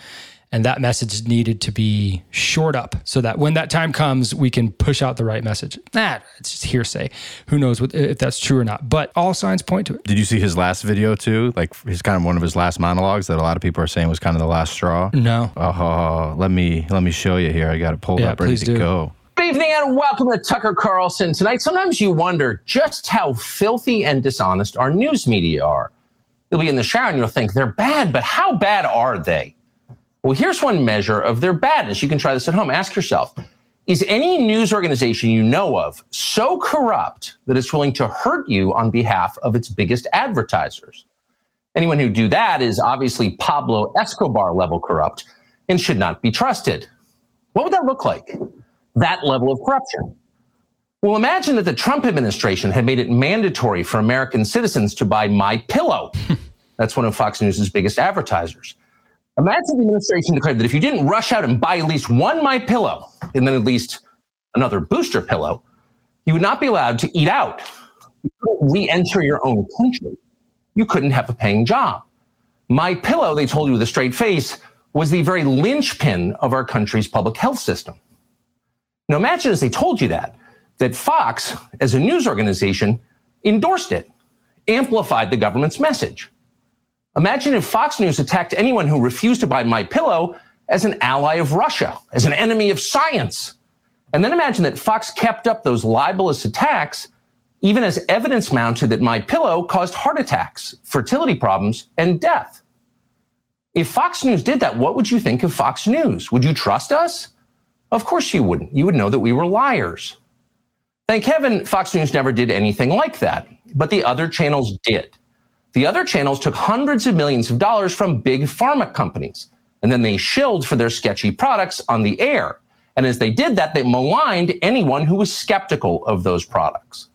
And that message needed to be shored up so that when that time comes, we can push out the right message. Nah, it's just hearsay. Who knows what, if that's true or not, but all signs point to it. Did you see his last video too? Like his kind of one of his last monologues that a lot of people are saying was kind of the last straw. No. Oh, oh, oh. let me let me show you here. I got it pulled yeah, up ready to do. go. Good evening and welcome to Tucker Carlson Tonight. Sometimes you wonder just how filthy and dishonest our news media are. You'll be in the shower and you'll think they're bad, but how bad are they? Well, here's one measure of their badness. You can try this at home. Ask yourself, is any news organization you know of so corrupt that it's willing to hurt you on behalf of its biggest advertisers? Anyone who do that is obviously Pablo Escobar level corrupt and should not be trusted. What would that look like? That level of corruption. Well, imagine that the Trump administration had made it mandatory for American citizens to buy MyPillow. That's one of Fox News' biggest advertisers. Imagine the administration declared that if you didn't rush out and buy at least one MyPillow, and then at least another booster pillow, you would not be allowed to eat out. You couldn't re-enter your own country. You couldn't have a paying job. MyPillow, they told you with a straight face, was the very linchpin of our country's public health system. Now imagine as they told you that, that Fox, as a news organization, endorsed it, amplified the government's message. Imagine if Fox News attacked anyone who refused to buy MyPillow as an ally of Russia, as an enemy of science. And then imagine that Fox kept up those libelous attacks, even as evidence mounted that MyPillow caused heart attacks, fertility problems, and death. If Fox News did that, what would you think of Fox News? Would you trust us? Of course you wouldn't. You would know that we were liars. Thank heaven Fox News never did anything like that, but the other channels did. The other channels took hundreds of millions of dollars from big pharma companies, and then they shilled for their sketchy products on the air. And as they did that, they maligned anyone who was skeptical of those products.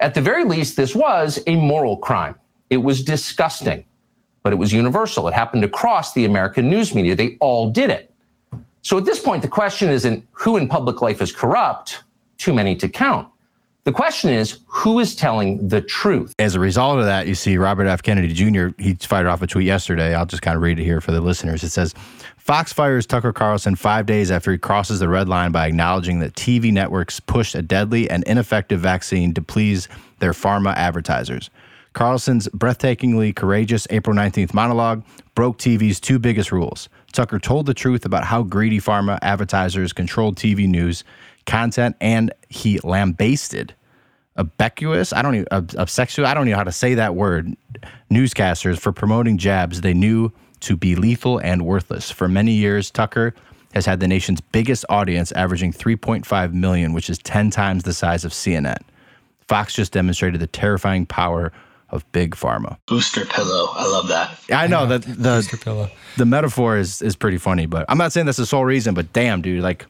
At the very least, this was a moral crime. It was disgusting, but it was universal. It happened across the American news media. They all did it. So at this point, the question isn't who in public life is corrupt, too many to count. The question is, who is telling the truth? As a result of that, you see Robert F. Kennedy Junior, he fired off a tweet yesterday. I'll just kind of read it here for the listeners. It says, Fox fires Tucker Carlson five days after he crosses the red line by acknowledging that T V networks pushed a deadly and ineffective vaccine to please their pharma advertisers. Carlson's breathtakingly courageous April nineteenth monologue broke T V's two biggest rules. Tucker told the truth about how greedy pharma advertisers controlled T V news content, and he lambasted obsequious, I don't even, obsequious, I don't know how to say that word, newscasters for promoting jabs they knew to be lethal and worthless. For many years, Tucker has had the nation's biggest audience, averaging three point five million, which is ten times the size of C N N. Fox just demonstrated the terrifying power of big pharma. Booster pillow. I love that. I know that the booster pillow. The metaphor is is pretty funny, but I'm not saying that's the sole reason, but damn, dude, like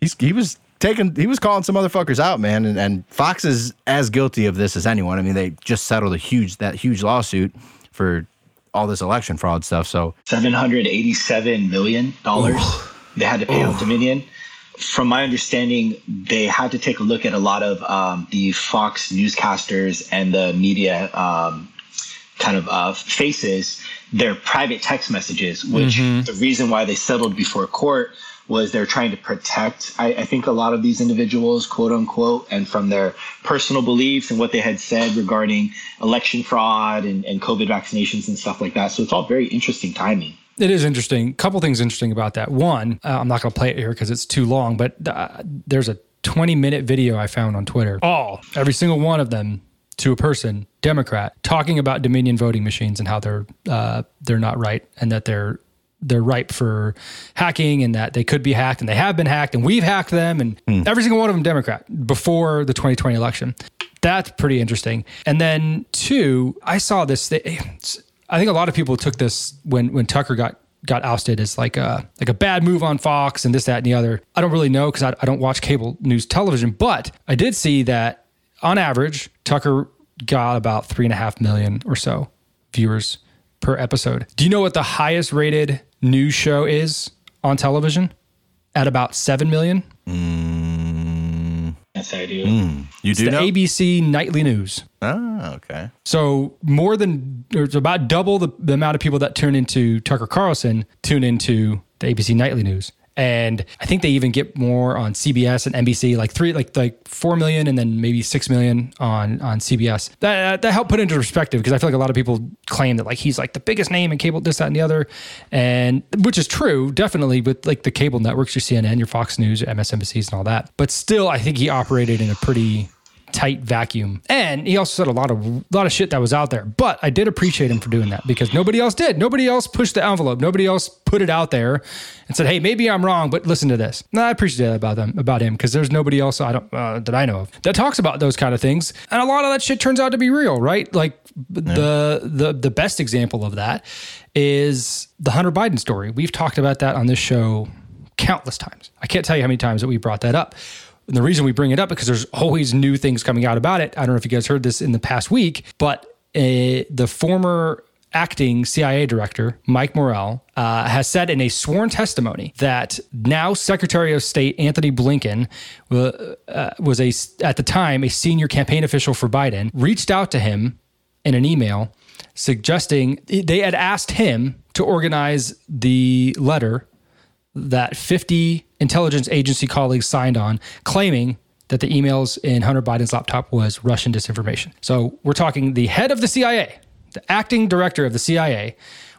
he's he was Taking, he was calling some motherfuckers out, man, and, and Fox is as guilty of this as anyone. I mean, they just settled a huge that huge lawsuit for all this election fraud stuff. So seven hundred eighty-seven million dollars they had to pay off Dominion. From my understanding, they had to take a look at a lot of um, the Fox newscasters and the media um, kind of uh, faces their private text messages, which mm-hmm. the reason why they settled before court was they're trying to protect, I, I think, a lot of these individuals, quote unquote, and from their personal beliefs and what they had said regarding election fraud and, and COVID vaccinations and stuff like that. So it's all very interesting timing. It is interesting. A couple things interesting about that. One, uh, I'm not going to play it here because it's too long, but uh, there's a twenty minute video I found on Twitter. All, every single one of them, to a person, Democrat, talking about Dominion voting machines and how they're uh, they're not right and that they're they're ripe for hacking and that they could be hacked and they have been hacked and we've hacked them and mm. every single one of them Democrat before the twenty twenty election. That's pretty interesting. And then two, I saw this, I think a lot of people took this when, when Tucker got, got ousted as like a, like a bad move on Fox and this, that, and the other. I don't really know because I, I don't watch cable news television, but I did see that on average, Tucker got about three and a half million or so viewers per episode. Do you know what the highest rated news show is on television at about seven million? Mm. Yes, I do. Mm. You it's do the know? A B C Nightly News. Oh, okay. So more than, or about double the, the amount of people that tune into Tucker Carlson tune into the A B C Nightly News. And I think they even get more on C B S and N B C, like three, like like four million, and then maybe six million on on C B S. That that helped put into perspective because I feel like a lot of people claim that like he's like the biggest name in cable, this, that, and the other, and which is true, definitely with like the cable networks, your C N N, your Fox News, your M S N B Cs, and all that. But still, I think he operated in a pretty tight vacuum, and he also said a lot of a lot of shit that was out there. But I did appreciate him for doing that because nobody else did. Nobody else pushed the envelope. Nobody else put it out there and said, "Hey, maybe I'm wrong, but listen to this." No, I appreciate that about them, about him, because there's nobody else I don't uh, that I know of that talks about those kind of things. And a lot of that shit turns out to be real, right? Like yeah. the the the best example of that is the Hunter Biden story. We've talked about that on this show countless times. I can't tell you how many times that we brought that up. And the reason we bring it up because there's always new things coming out about it. I don't know if you guys heard this in the past week, but uh, the former acting C I A director, Mike Morrell, uh, has said in a sworn testimony that now Secretary of State Anthony Blinken uh, was a, at the time, a senior campaign official for Biden, reached out to him in an email suggesting they had asked him to organize the letter that fifty intelligence agency colleagues signed on, claiming that the emails in Hunter Biden's laptop was Russian disinformation. So we're talking the head of the C I A, the acting director of the C I A,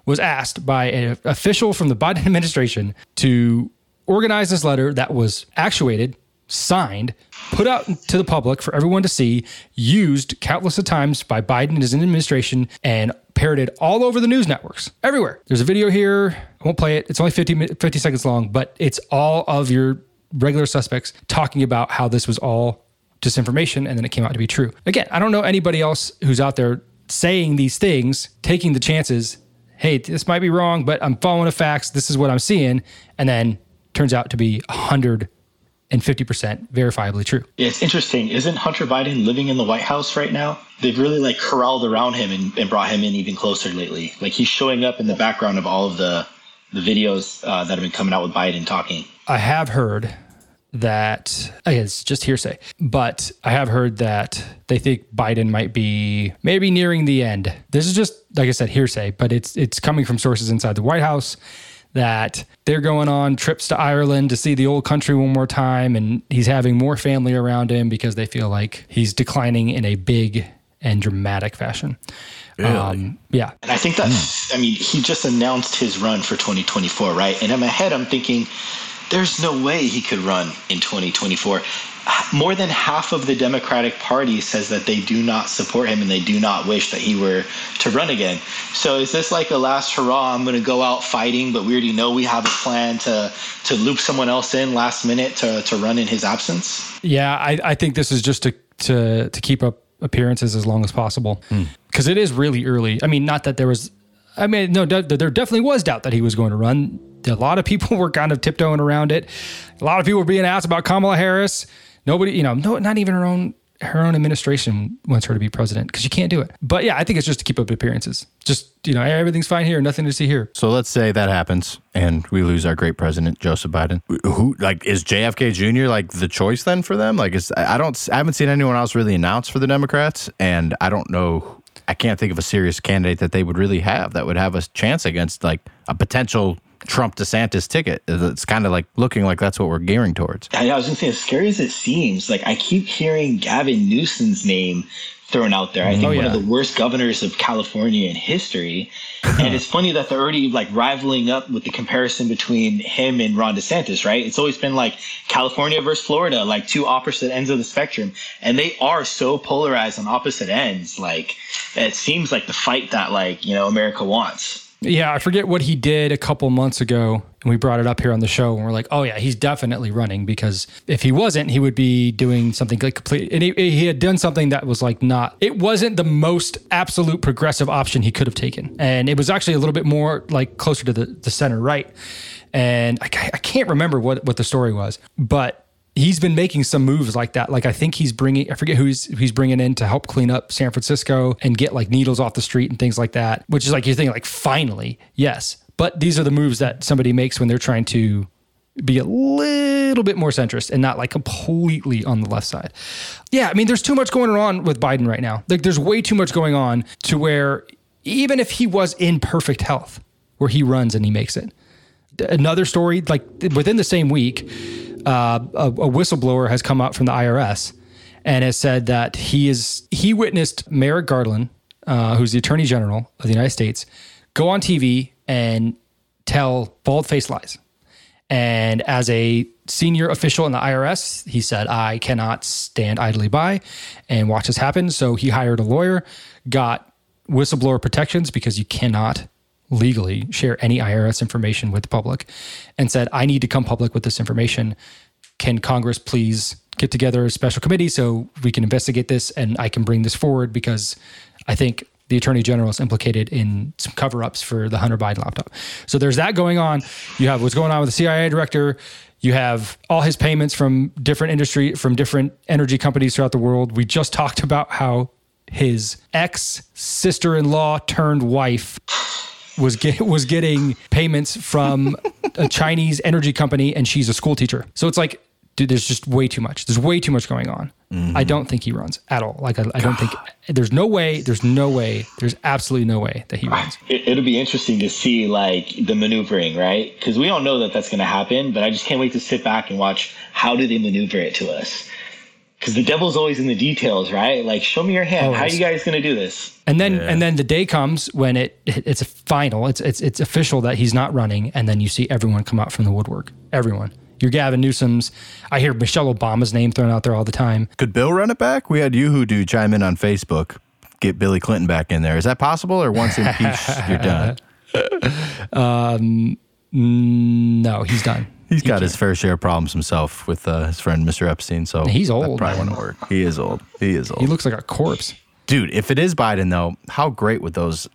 was asked by an official from the Biden administration to organize this letter that was actuated, signed, put out to the public for everyone to see, used countless of times by Biden and his administration, and parroted all over the news networks, everywhere. There's a video here. I won't play it. It's only fifty, fifty seconds long, but it's all of your regular suspects talking about how this was all disinformation and then it came out to be true. Again, I don't know anybody else who's out there saying these things, taking the chances, hey, this might be wrong, but I'm following the facts. This is what I'm seeing. And then turns out to be one hundred percent and fifty percent verifiably true. Yeah, it's interesting. Isn't Hunter Biden living in the White House right now? They've really like corralled around him and, and brought him in even closer lately. Like he's showing up in the background of all of the, the videos uh, that have been coming out with Biden talking. I have heard that, again, it's just hearsay, but I have heard that they think Biden might be maybe nearing the end. This is just, like I said, hearsay, but it's it's coming from sources inside the White House that they're going on trips to Ireland to see the old country one more time, and he's having more family around him because they feel like he's declining in a big and dramatic fashion. Really? Um, yeah. And I think that, mm. I mean, he just announced his run for twenty twenty-four, right? And in my head, I'm thinking, there's no way he could run in twenty twenty-four. More than half of the Democratic Party says that they do not support him and they do not wish that he were to run again. So is this like a last hurrah? I'm going to go out fighting, but we already know we have a plan to to loop someone else in last minute to, to run in his absence? Yeah, I, I think this is just to, to, to keep up appearances as long as possible because mm. it is really early. I mean, not that there was – I mean, no, there definitely was doubt that he was going to run. A lot of people were kind of tiptoeing around it. A lot of people were being asked about Kamala Harris. Nobody, you know, no, not even her own her own administration wants her to be president because you can't do it. But yeah, I think it's just to keep up appearances. Just, you know, everything's fine here, nothing to see here. So let's say that happens and we lose our great president, Joseph Biden. Who, like, is J F K Junior like the choice then for them? Like, is I don't, I haven't seen anyone else really announce for the Democrats, and I don't know, I can't think of a serious candidate that they would really have that would have a chance against like a potential Trump DeSantis ticket. It's kind of like looking like that's what we're gearing towards. I, I was going to say, as scary as it seems, like I keep hearing Gavin Newsom's name thrown out there. I think oh, yeah. one of the worst governors of California in history. And it's funny that they're already like rivaling up with the comparison between him and Ron DeSantis, right? It's always been like California versus Florida, like two opposite ends of the spectrum. And they are so polarized on opposite ends. Like it seems like the fight that like, you know, America wants. Yeah, I forget what he did a couple months ago, and we brought it up here on the show, and we're like, oh yeah, he's definitely running, because if he wasn't, he would be doing something like complete, and he, he had done something that was like not, it wasn't the most absolute progressive option he could have taken, and it was actually a little bit more like closer to the, the center right, and I, I can't remember what, what the story was, but he's been making some moves like that. Like I think he's bringing, I forget who he's, he's bringing in to help clean up San Francisco and get like needles off the street and things like that, which is like you're thinking like, finally, yes. But these are the moves that somebody makes when they're trying to be a little bit more centrist and not like completely on the left side. Yeah, I mean, there's too much going on with Biden right now. Like there's way too much going on to where even if he was in perfect health, where he runs and he makes it. Another story, like within the same week, Uh, a, a whistleblower has come out from the I R S and has said that he is he witnessed Merrick Garland, uh, who's the Attorney General of the United States, go on T V and tell bald-faced lies. And as a senior official in the I R S, he said, I cannot stand idly by and watch this happen. So he hired a lawyer, got whistleblower protections because you cannot legally share any I R S information with the public, and said, I need to come public with this information. Can Congress please get together a special committee so we can investigate this and I can bring this forward, because I think the Attorney General is implicated in some cover-ups for the Hunter Biden laptop. So there's that going on. You have what's going on with the C I A director. You have all his payments from different industry, from different energy companies throughout the world. We just talked about how his ex-sister-in-law turned wife was get, was getting payments from a Chinese energy company, and she's a school teacher. So it's like, dude, there's just way too much. There's way too much going on. Mm-hmm. I don't think he runs at all. Like, I, I don't think there's no way, there's no way, there's absolutely no way that he runs. It, it'll be interesting to see like the maneuvering, right? Because we all know that that's going to happen, but I just can't wait to sit back and watch how do they maneuver it to us. Because the devil's always in the details, right? Like, show me your hand. Always. How are you guys going to do this? And then, yeah. and then the day comes when it it's final. It's it's it's official that he's not running, and then you see everyone come out from the woodwork. Everyone. Your Gavin Newsom's. I hear Michelle Obama's name thrown out there all the time. Could Bill run it back? We had Yoo-Hoo do chime in on Facebook. Get Billy Clinton back in there. Is that possible? Or once impeached, you're done. um, no, he's done. He's got his fair share of problems himself with uh, his friend Mister Epstein. So he's old. That probably wouldn't work. He is old. He is old. He looks like a corpse, dude. If it is Biden, though, how great would those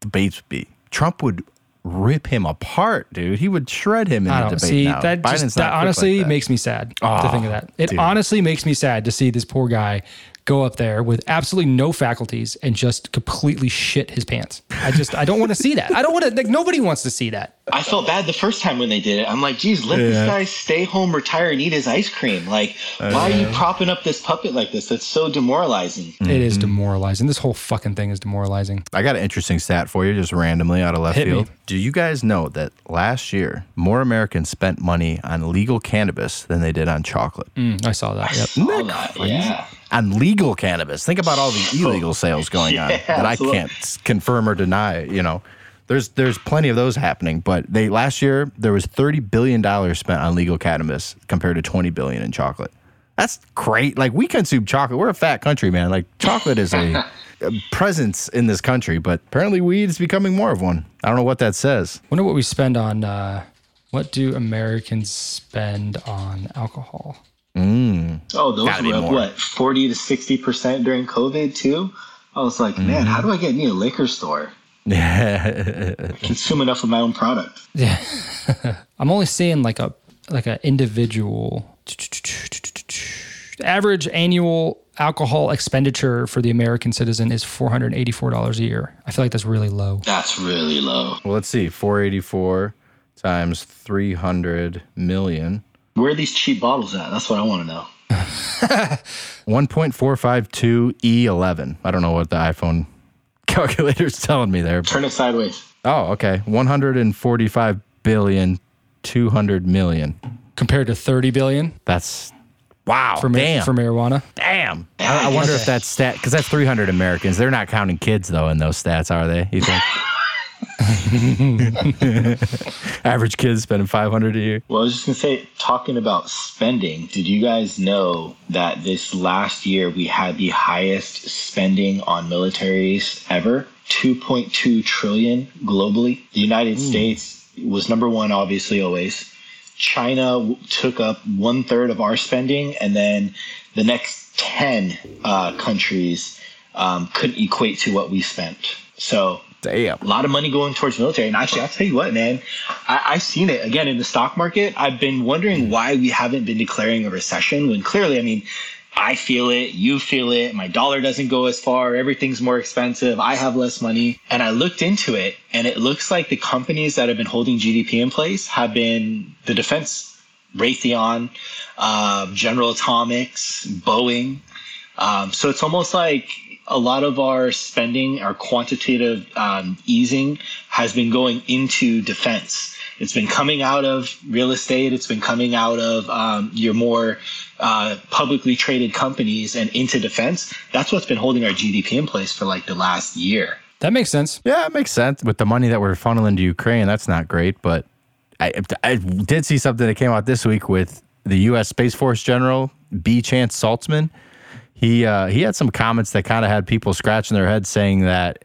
debates be? Trump would rip him apart, dude. He would shred him in I the debate. See, now. that Biden's just, that honestly like that. makes me sad oh, to think of that. It dude. honestly makes me sad to see this poor guy go up there with absolutely no faculties and just completely shit his pants. I just, I don't want to see that. I don't want to, like, nobody wants to see that. I felt bad the first time when they did it. I'm like, geez, let yeah. this guy stay home, retire, and eat his ice cream. Like, uh, why are you propping up this puppet like this? That's so demoralizing. It mm-hmm. is demoralizing. This whole fucking thing is demoralizing. I got an interesting stat for you just randomly out of left Hit field. Me. Do you guys know that last year, more Americans spent money on legal cannabis than they did on chocolate? Mm, I saw that. I yep. saw that, yeah. On legal cannabis. Think about all the illegal sales going yeah, on that I can't confirm or deny, you know. There's there's plenty of those happening, but they last year there was thirty billion dollars spent on legal cannabis compared to twenty billion dollars in chocolate. That's great. Like, we consume chocolate. We're a fat country, man. Like, chocolate is a, a presence in this country, but apparently weed is becoming more of one. I don't know what that says. Wonder what we spend on, uh, what do Americans spend on alcohol? Mm. Oh, those Gotta were up, what, forty to sixty percent during COVID, too? I was like, mm. man, how do I get near a liquor store? I consume enough of my own product. Yeah. I'm only seeing like a like an individual. Average annual alcohol expenditure for the American citizen is four hundred eighty-four dollars a year. I feel like that's really low. That's really low. Well, let's see. four hundred eighty-four times three hundred million. Where are these cheap bottles at? That's what I want to know. one point four five two E eleven. I don't know what the iPhone calculator's telling me there. But... Turn it sideways. Oh, okay. one hundred forty-five billion, two hundred million. Compared to thirty billion? That's... Wow, for, damn. for marijuana. Damn. I, I wonder if that's stat, because that's three hundred Americans. They're not counting kids, though, in those stats, are they? You think? Average kids spending five hundred a year. Well, I was just going to say, talking about spending, did you guys know that this last year we had the highest spending on militaries ever? two point two trillion dollars globally. The United mm. States was number one, obviously, always. China took up one third of our spending, and then the next ten uh, countries um, couldn't equate to what we spent. So Damn. a lot of money going towards military. And actually, I'll tell you what, man, I, I've seen it again in the stock market. I've been wondering why we haven't been declaring a recession when clearly, I mean, I feel it, you feel it, my dollar doesn't go as far, everything's more expensive, I have less money. And I looked into it, and it looks like the companies that have been holding G D P in place have been the defense, Raytheon, uh, General Atomics, Boeing. Um, so it's almost like a lot of our spending, our quantitative um, easing has been going into defense. It's been coming out of real estate. It's been coming out of um, your more uh, publicly traded companies and into defense. That's what's been holding our G D P in place for like the last year. That makes sense. Yeah, it makes sense. With the money that we're funneling to Ukraine, that's not great. But I, I did see something that came out this week with the U S Space Force General B. Chance Saltzman. He, uh, he had some comments that kind of had people scratching their heads saying that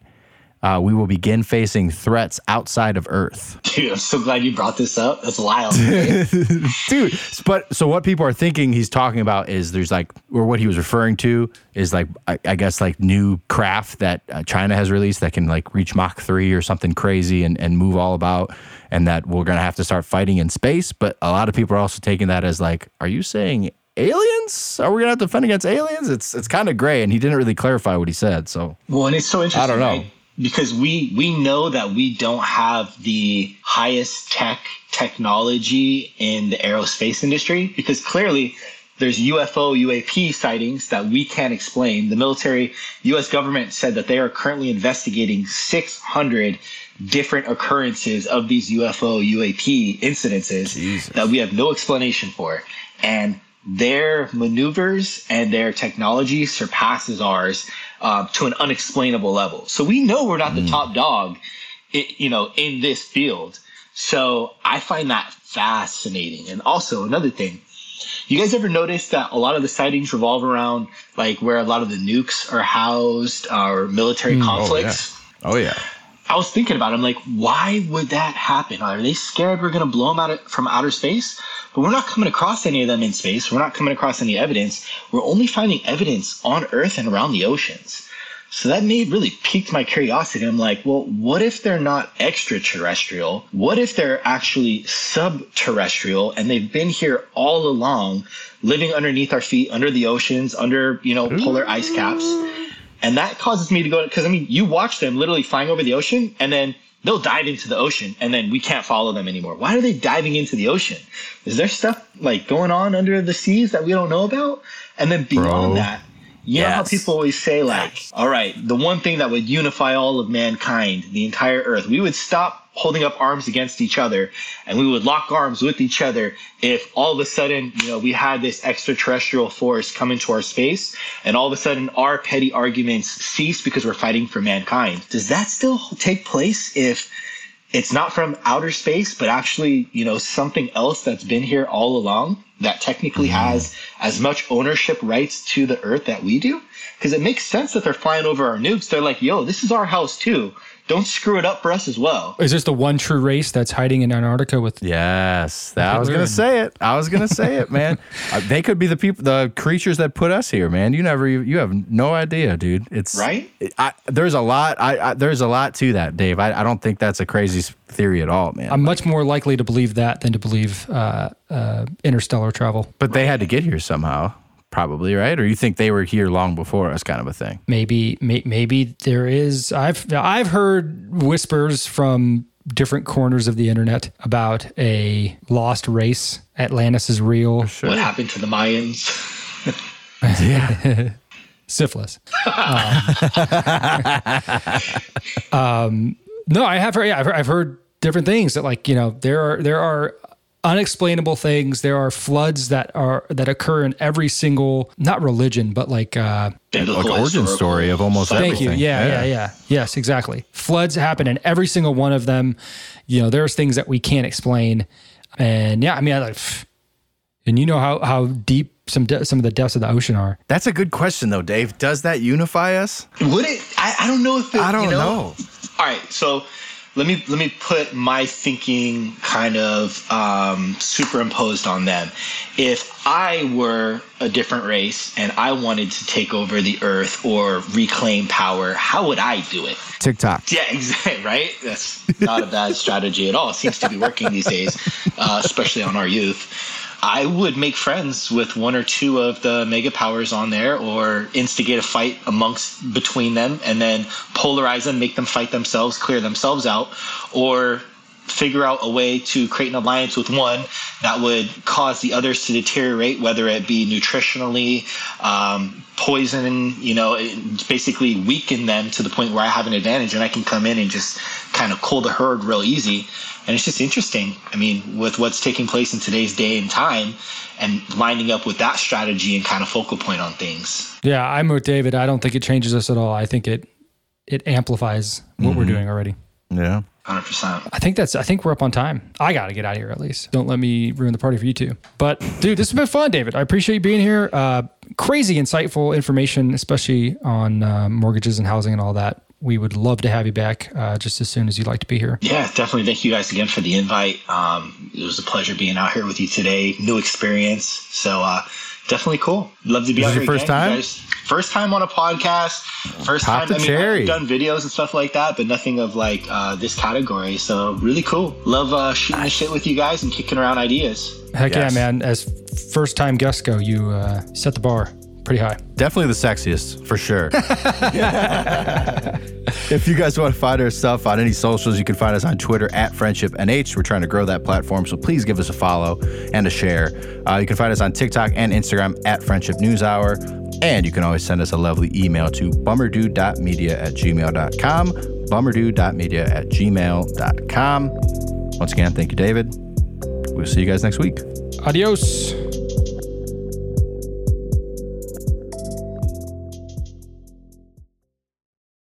Uh, we will begin facing threats outside of Earth. Dude, I'm so glad you brought this up. That's wild. Dude, but so what people are thinking he's talking about is there's like, or what he was referring to is like, I, I guess like new craft that uh, China has released that can like reach Mach three or something crazy and, and move all about, and that we're going to have to start fighting in space. But a lot of people are also taking that as like, are you saying aliens? Are we going to have to defend against aliens? It's, it's kind of gray, and he didn't really clarify what he said. So, well, and it's so interesting. I don't know. Right? Because we we know that we don't have the highest tech technology in the aerospace industry, because clearly there's U F O, U A P sightings that we can't explain. The military, U S government said that they are currently investigating six hundred different occurrences of these U F O, U A P incidences Jesus. that we have no explanation for. And their maneuvers and their technology surpasses ours uh, to an unexplainable level. So we know we're not mm. the top dog, it, you know, in this field. So I find that fascinating. And also another thing, you guys ever notice that a lot of the sightings revolve around like where a lot of the nukes are housed uh, or military mm, conflicts? Oh yeah. oh, yeah. I was thinking about it. I'm like, why would that happen? Are they scared we're going to blow them out of, from outer space? But we're not coming across any of them in space. We're not coming across any evidence. We're only finding evidence on Earth and around the oceans. So that made really piqued my curiosity. I'm like, well, what if they're not extraterrestrial? What if they're actually subterrestrial and they've been here all along, living underneath our feet, under the oceans, under, you know, polar ice caps? And that causes me to go, because I mean, you watch them literally flying over the ocean and then they'll dive into the ocean and then we can't follow them anymore. Why are they diving into the ocean? Is there stuff like going on under the seas that we don't know about? And then beyond Bro. that. You yes. know how people always say, like, all right, the one thing that would unify all of mankind, the entire Earth, we would stop holding up arms against each other and we would lock arms with each other if all of a sudden, you know, we had this extraterrestrial force come into our space and all of a sudden our petty arguments cease because we're fighting for mankind. Does that still take place if it's not from outer space, but actually, you know, something else that's been here all along? That technically has as much ownership rights to the Earth that we do? Because it makes sense that they're flying over our nukes. They're like, yo, this is our house too. Don't screw it up for us as well. Is this the one true race that's hiding in Antarctica with? Yes, that I was gonna say it. I was gonna say it, man. Uh, they could be the people, the creatures that put us here, man. You never, you have no idea, dude. It's right. I, there's a lot. I, I there's a lot to that, Dave. I, I don't think that's a crazy theory at all, man. I'm like, much more likely to believe that than to believe uh, uh, interstellar travel. But they had to get here somehow. Probably, right? Or you think they were here long before us, kind of a thing? Maybe, may, maybe there is. I've I've heard whispers from different corners of the internet about a lost race. Atlantis is real. Sure. What happened to the Mayans? Yeah. Syphilis. Um, um, no, I have heard. Yeah, I've heard, I've heard different things that, like, you know, there are there are. unexplainable things. There are floods that are that occur in every single, not religion, but like uh, like origin story of almost everything. Thank you. Yeah, yeah, yeah, yeah. Yes, exactly. Floods happen in every single one of them. You know, there's things that we can't explain, and yeah, I mean, I like, and you know how how deep some de- some of the depths of the ocean are. That's a good question, though, Dave. Does that unify us? Would it? I, I don't know if it, I don't you know? know. All right, so. Let me let me put my thinking kind of um, superimposed on them. If I were a different race and I wanted to take over the Earth or reclaim power, how would I do it? TikTok. Yeah, exactly. Right. That's not a bad strategy at all. It seems to be working these days, uh, especially on our youth. I would make friends with one or two of the mega powers on there, or instigate a fight amongst between them, and then polarize them, make them fight themselves, clear themselves out, or figure out a way to create an alliance with one that would cause the others to deteriorate, whether it be nutritionally, um, poison, you know, basically weaken them to the point where I have an advantage and I can come in and just kind of cull the herd real easy. And it's just interesting. I mean, with what's taking place in today's day and time and lining up with that strategy and kind of focal point on things. Yeah, I'm with David. I don't think it changes us at all. I think it it amplifies what mm-hmm. we're doing already. Yeah. one hundred percent. I think that's, I think we're up on time. I got to get out of here at least. Don't let me ruin the party for you two. But dude, this has been fun, David. I appreciate you being here. Uh, crazy insightful information, especially on uh, mortgages and housing and all that. We would love to have you back uh, just as soon as you'd like to be here. Yeah, definitely. Thank you guys again for the invite. Um, it was a pleasure being out here with you today. New experience. So uh, definitely cool. Love to be out here. This is your first time? First time on a podcast. First time. I mean, I've done videos and stuff like that, but nothing of like uh, this category. So really cool. Love uh, shooting the shit with you guys and kicking around ideas. Heck yeah, man. As first time guests go, you uh, set the bar pretty high. Definitely the sexiest, for sure. If you guys want to find our stuff on any socials, you can find us on Twitter at Friendship N H. We're trying to grow that platform, so please give us a follow and a share. Uh, you can find us on TikTok and Instagram at Friendship News Hour. And you can always send us a lovely email to bummerdude dot media at gmail dot com. bummerdude dot media at gmail dot com. Once again, thank you, David. We'll see you guys next week. Adios.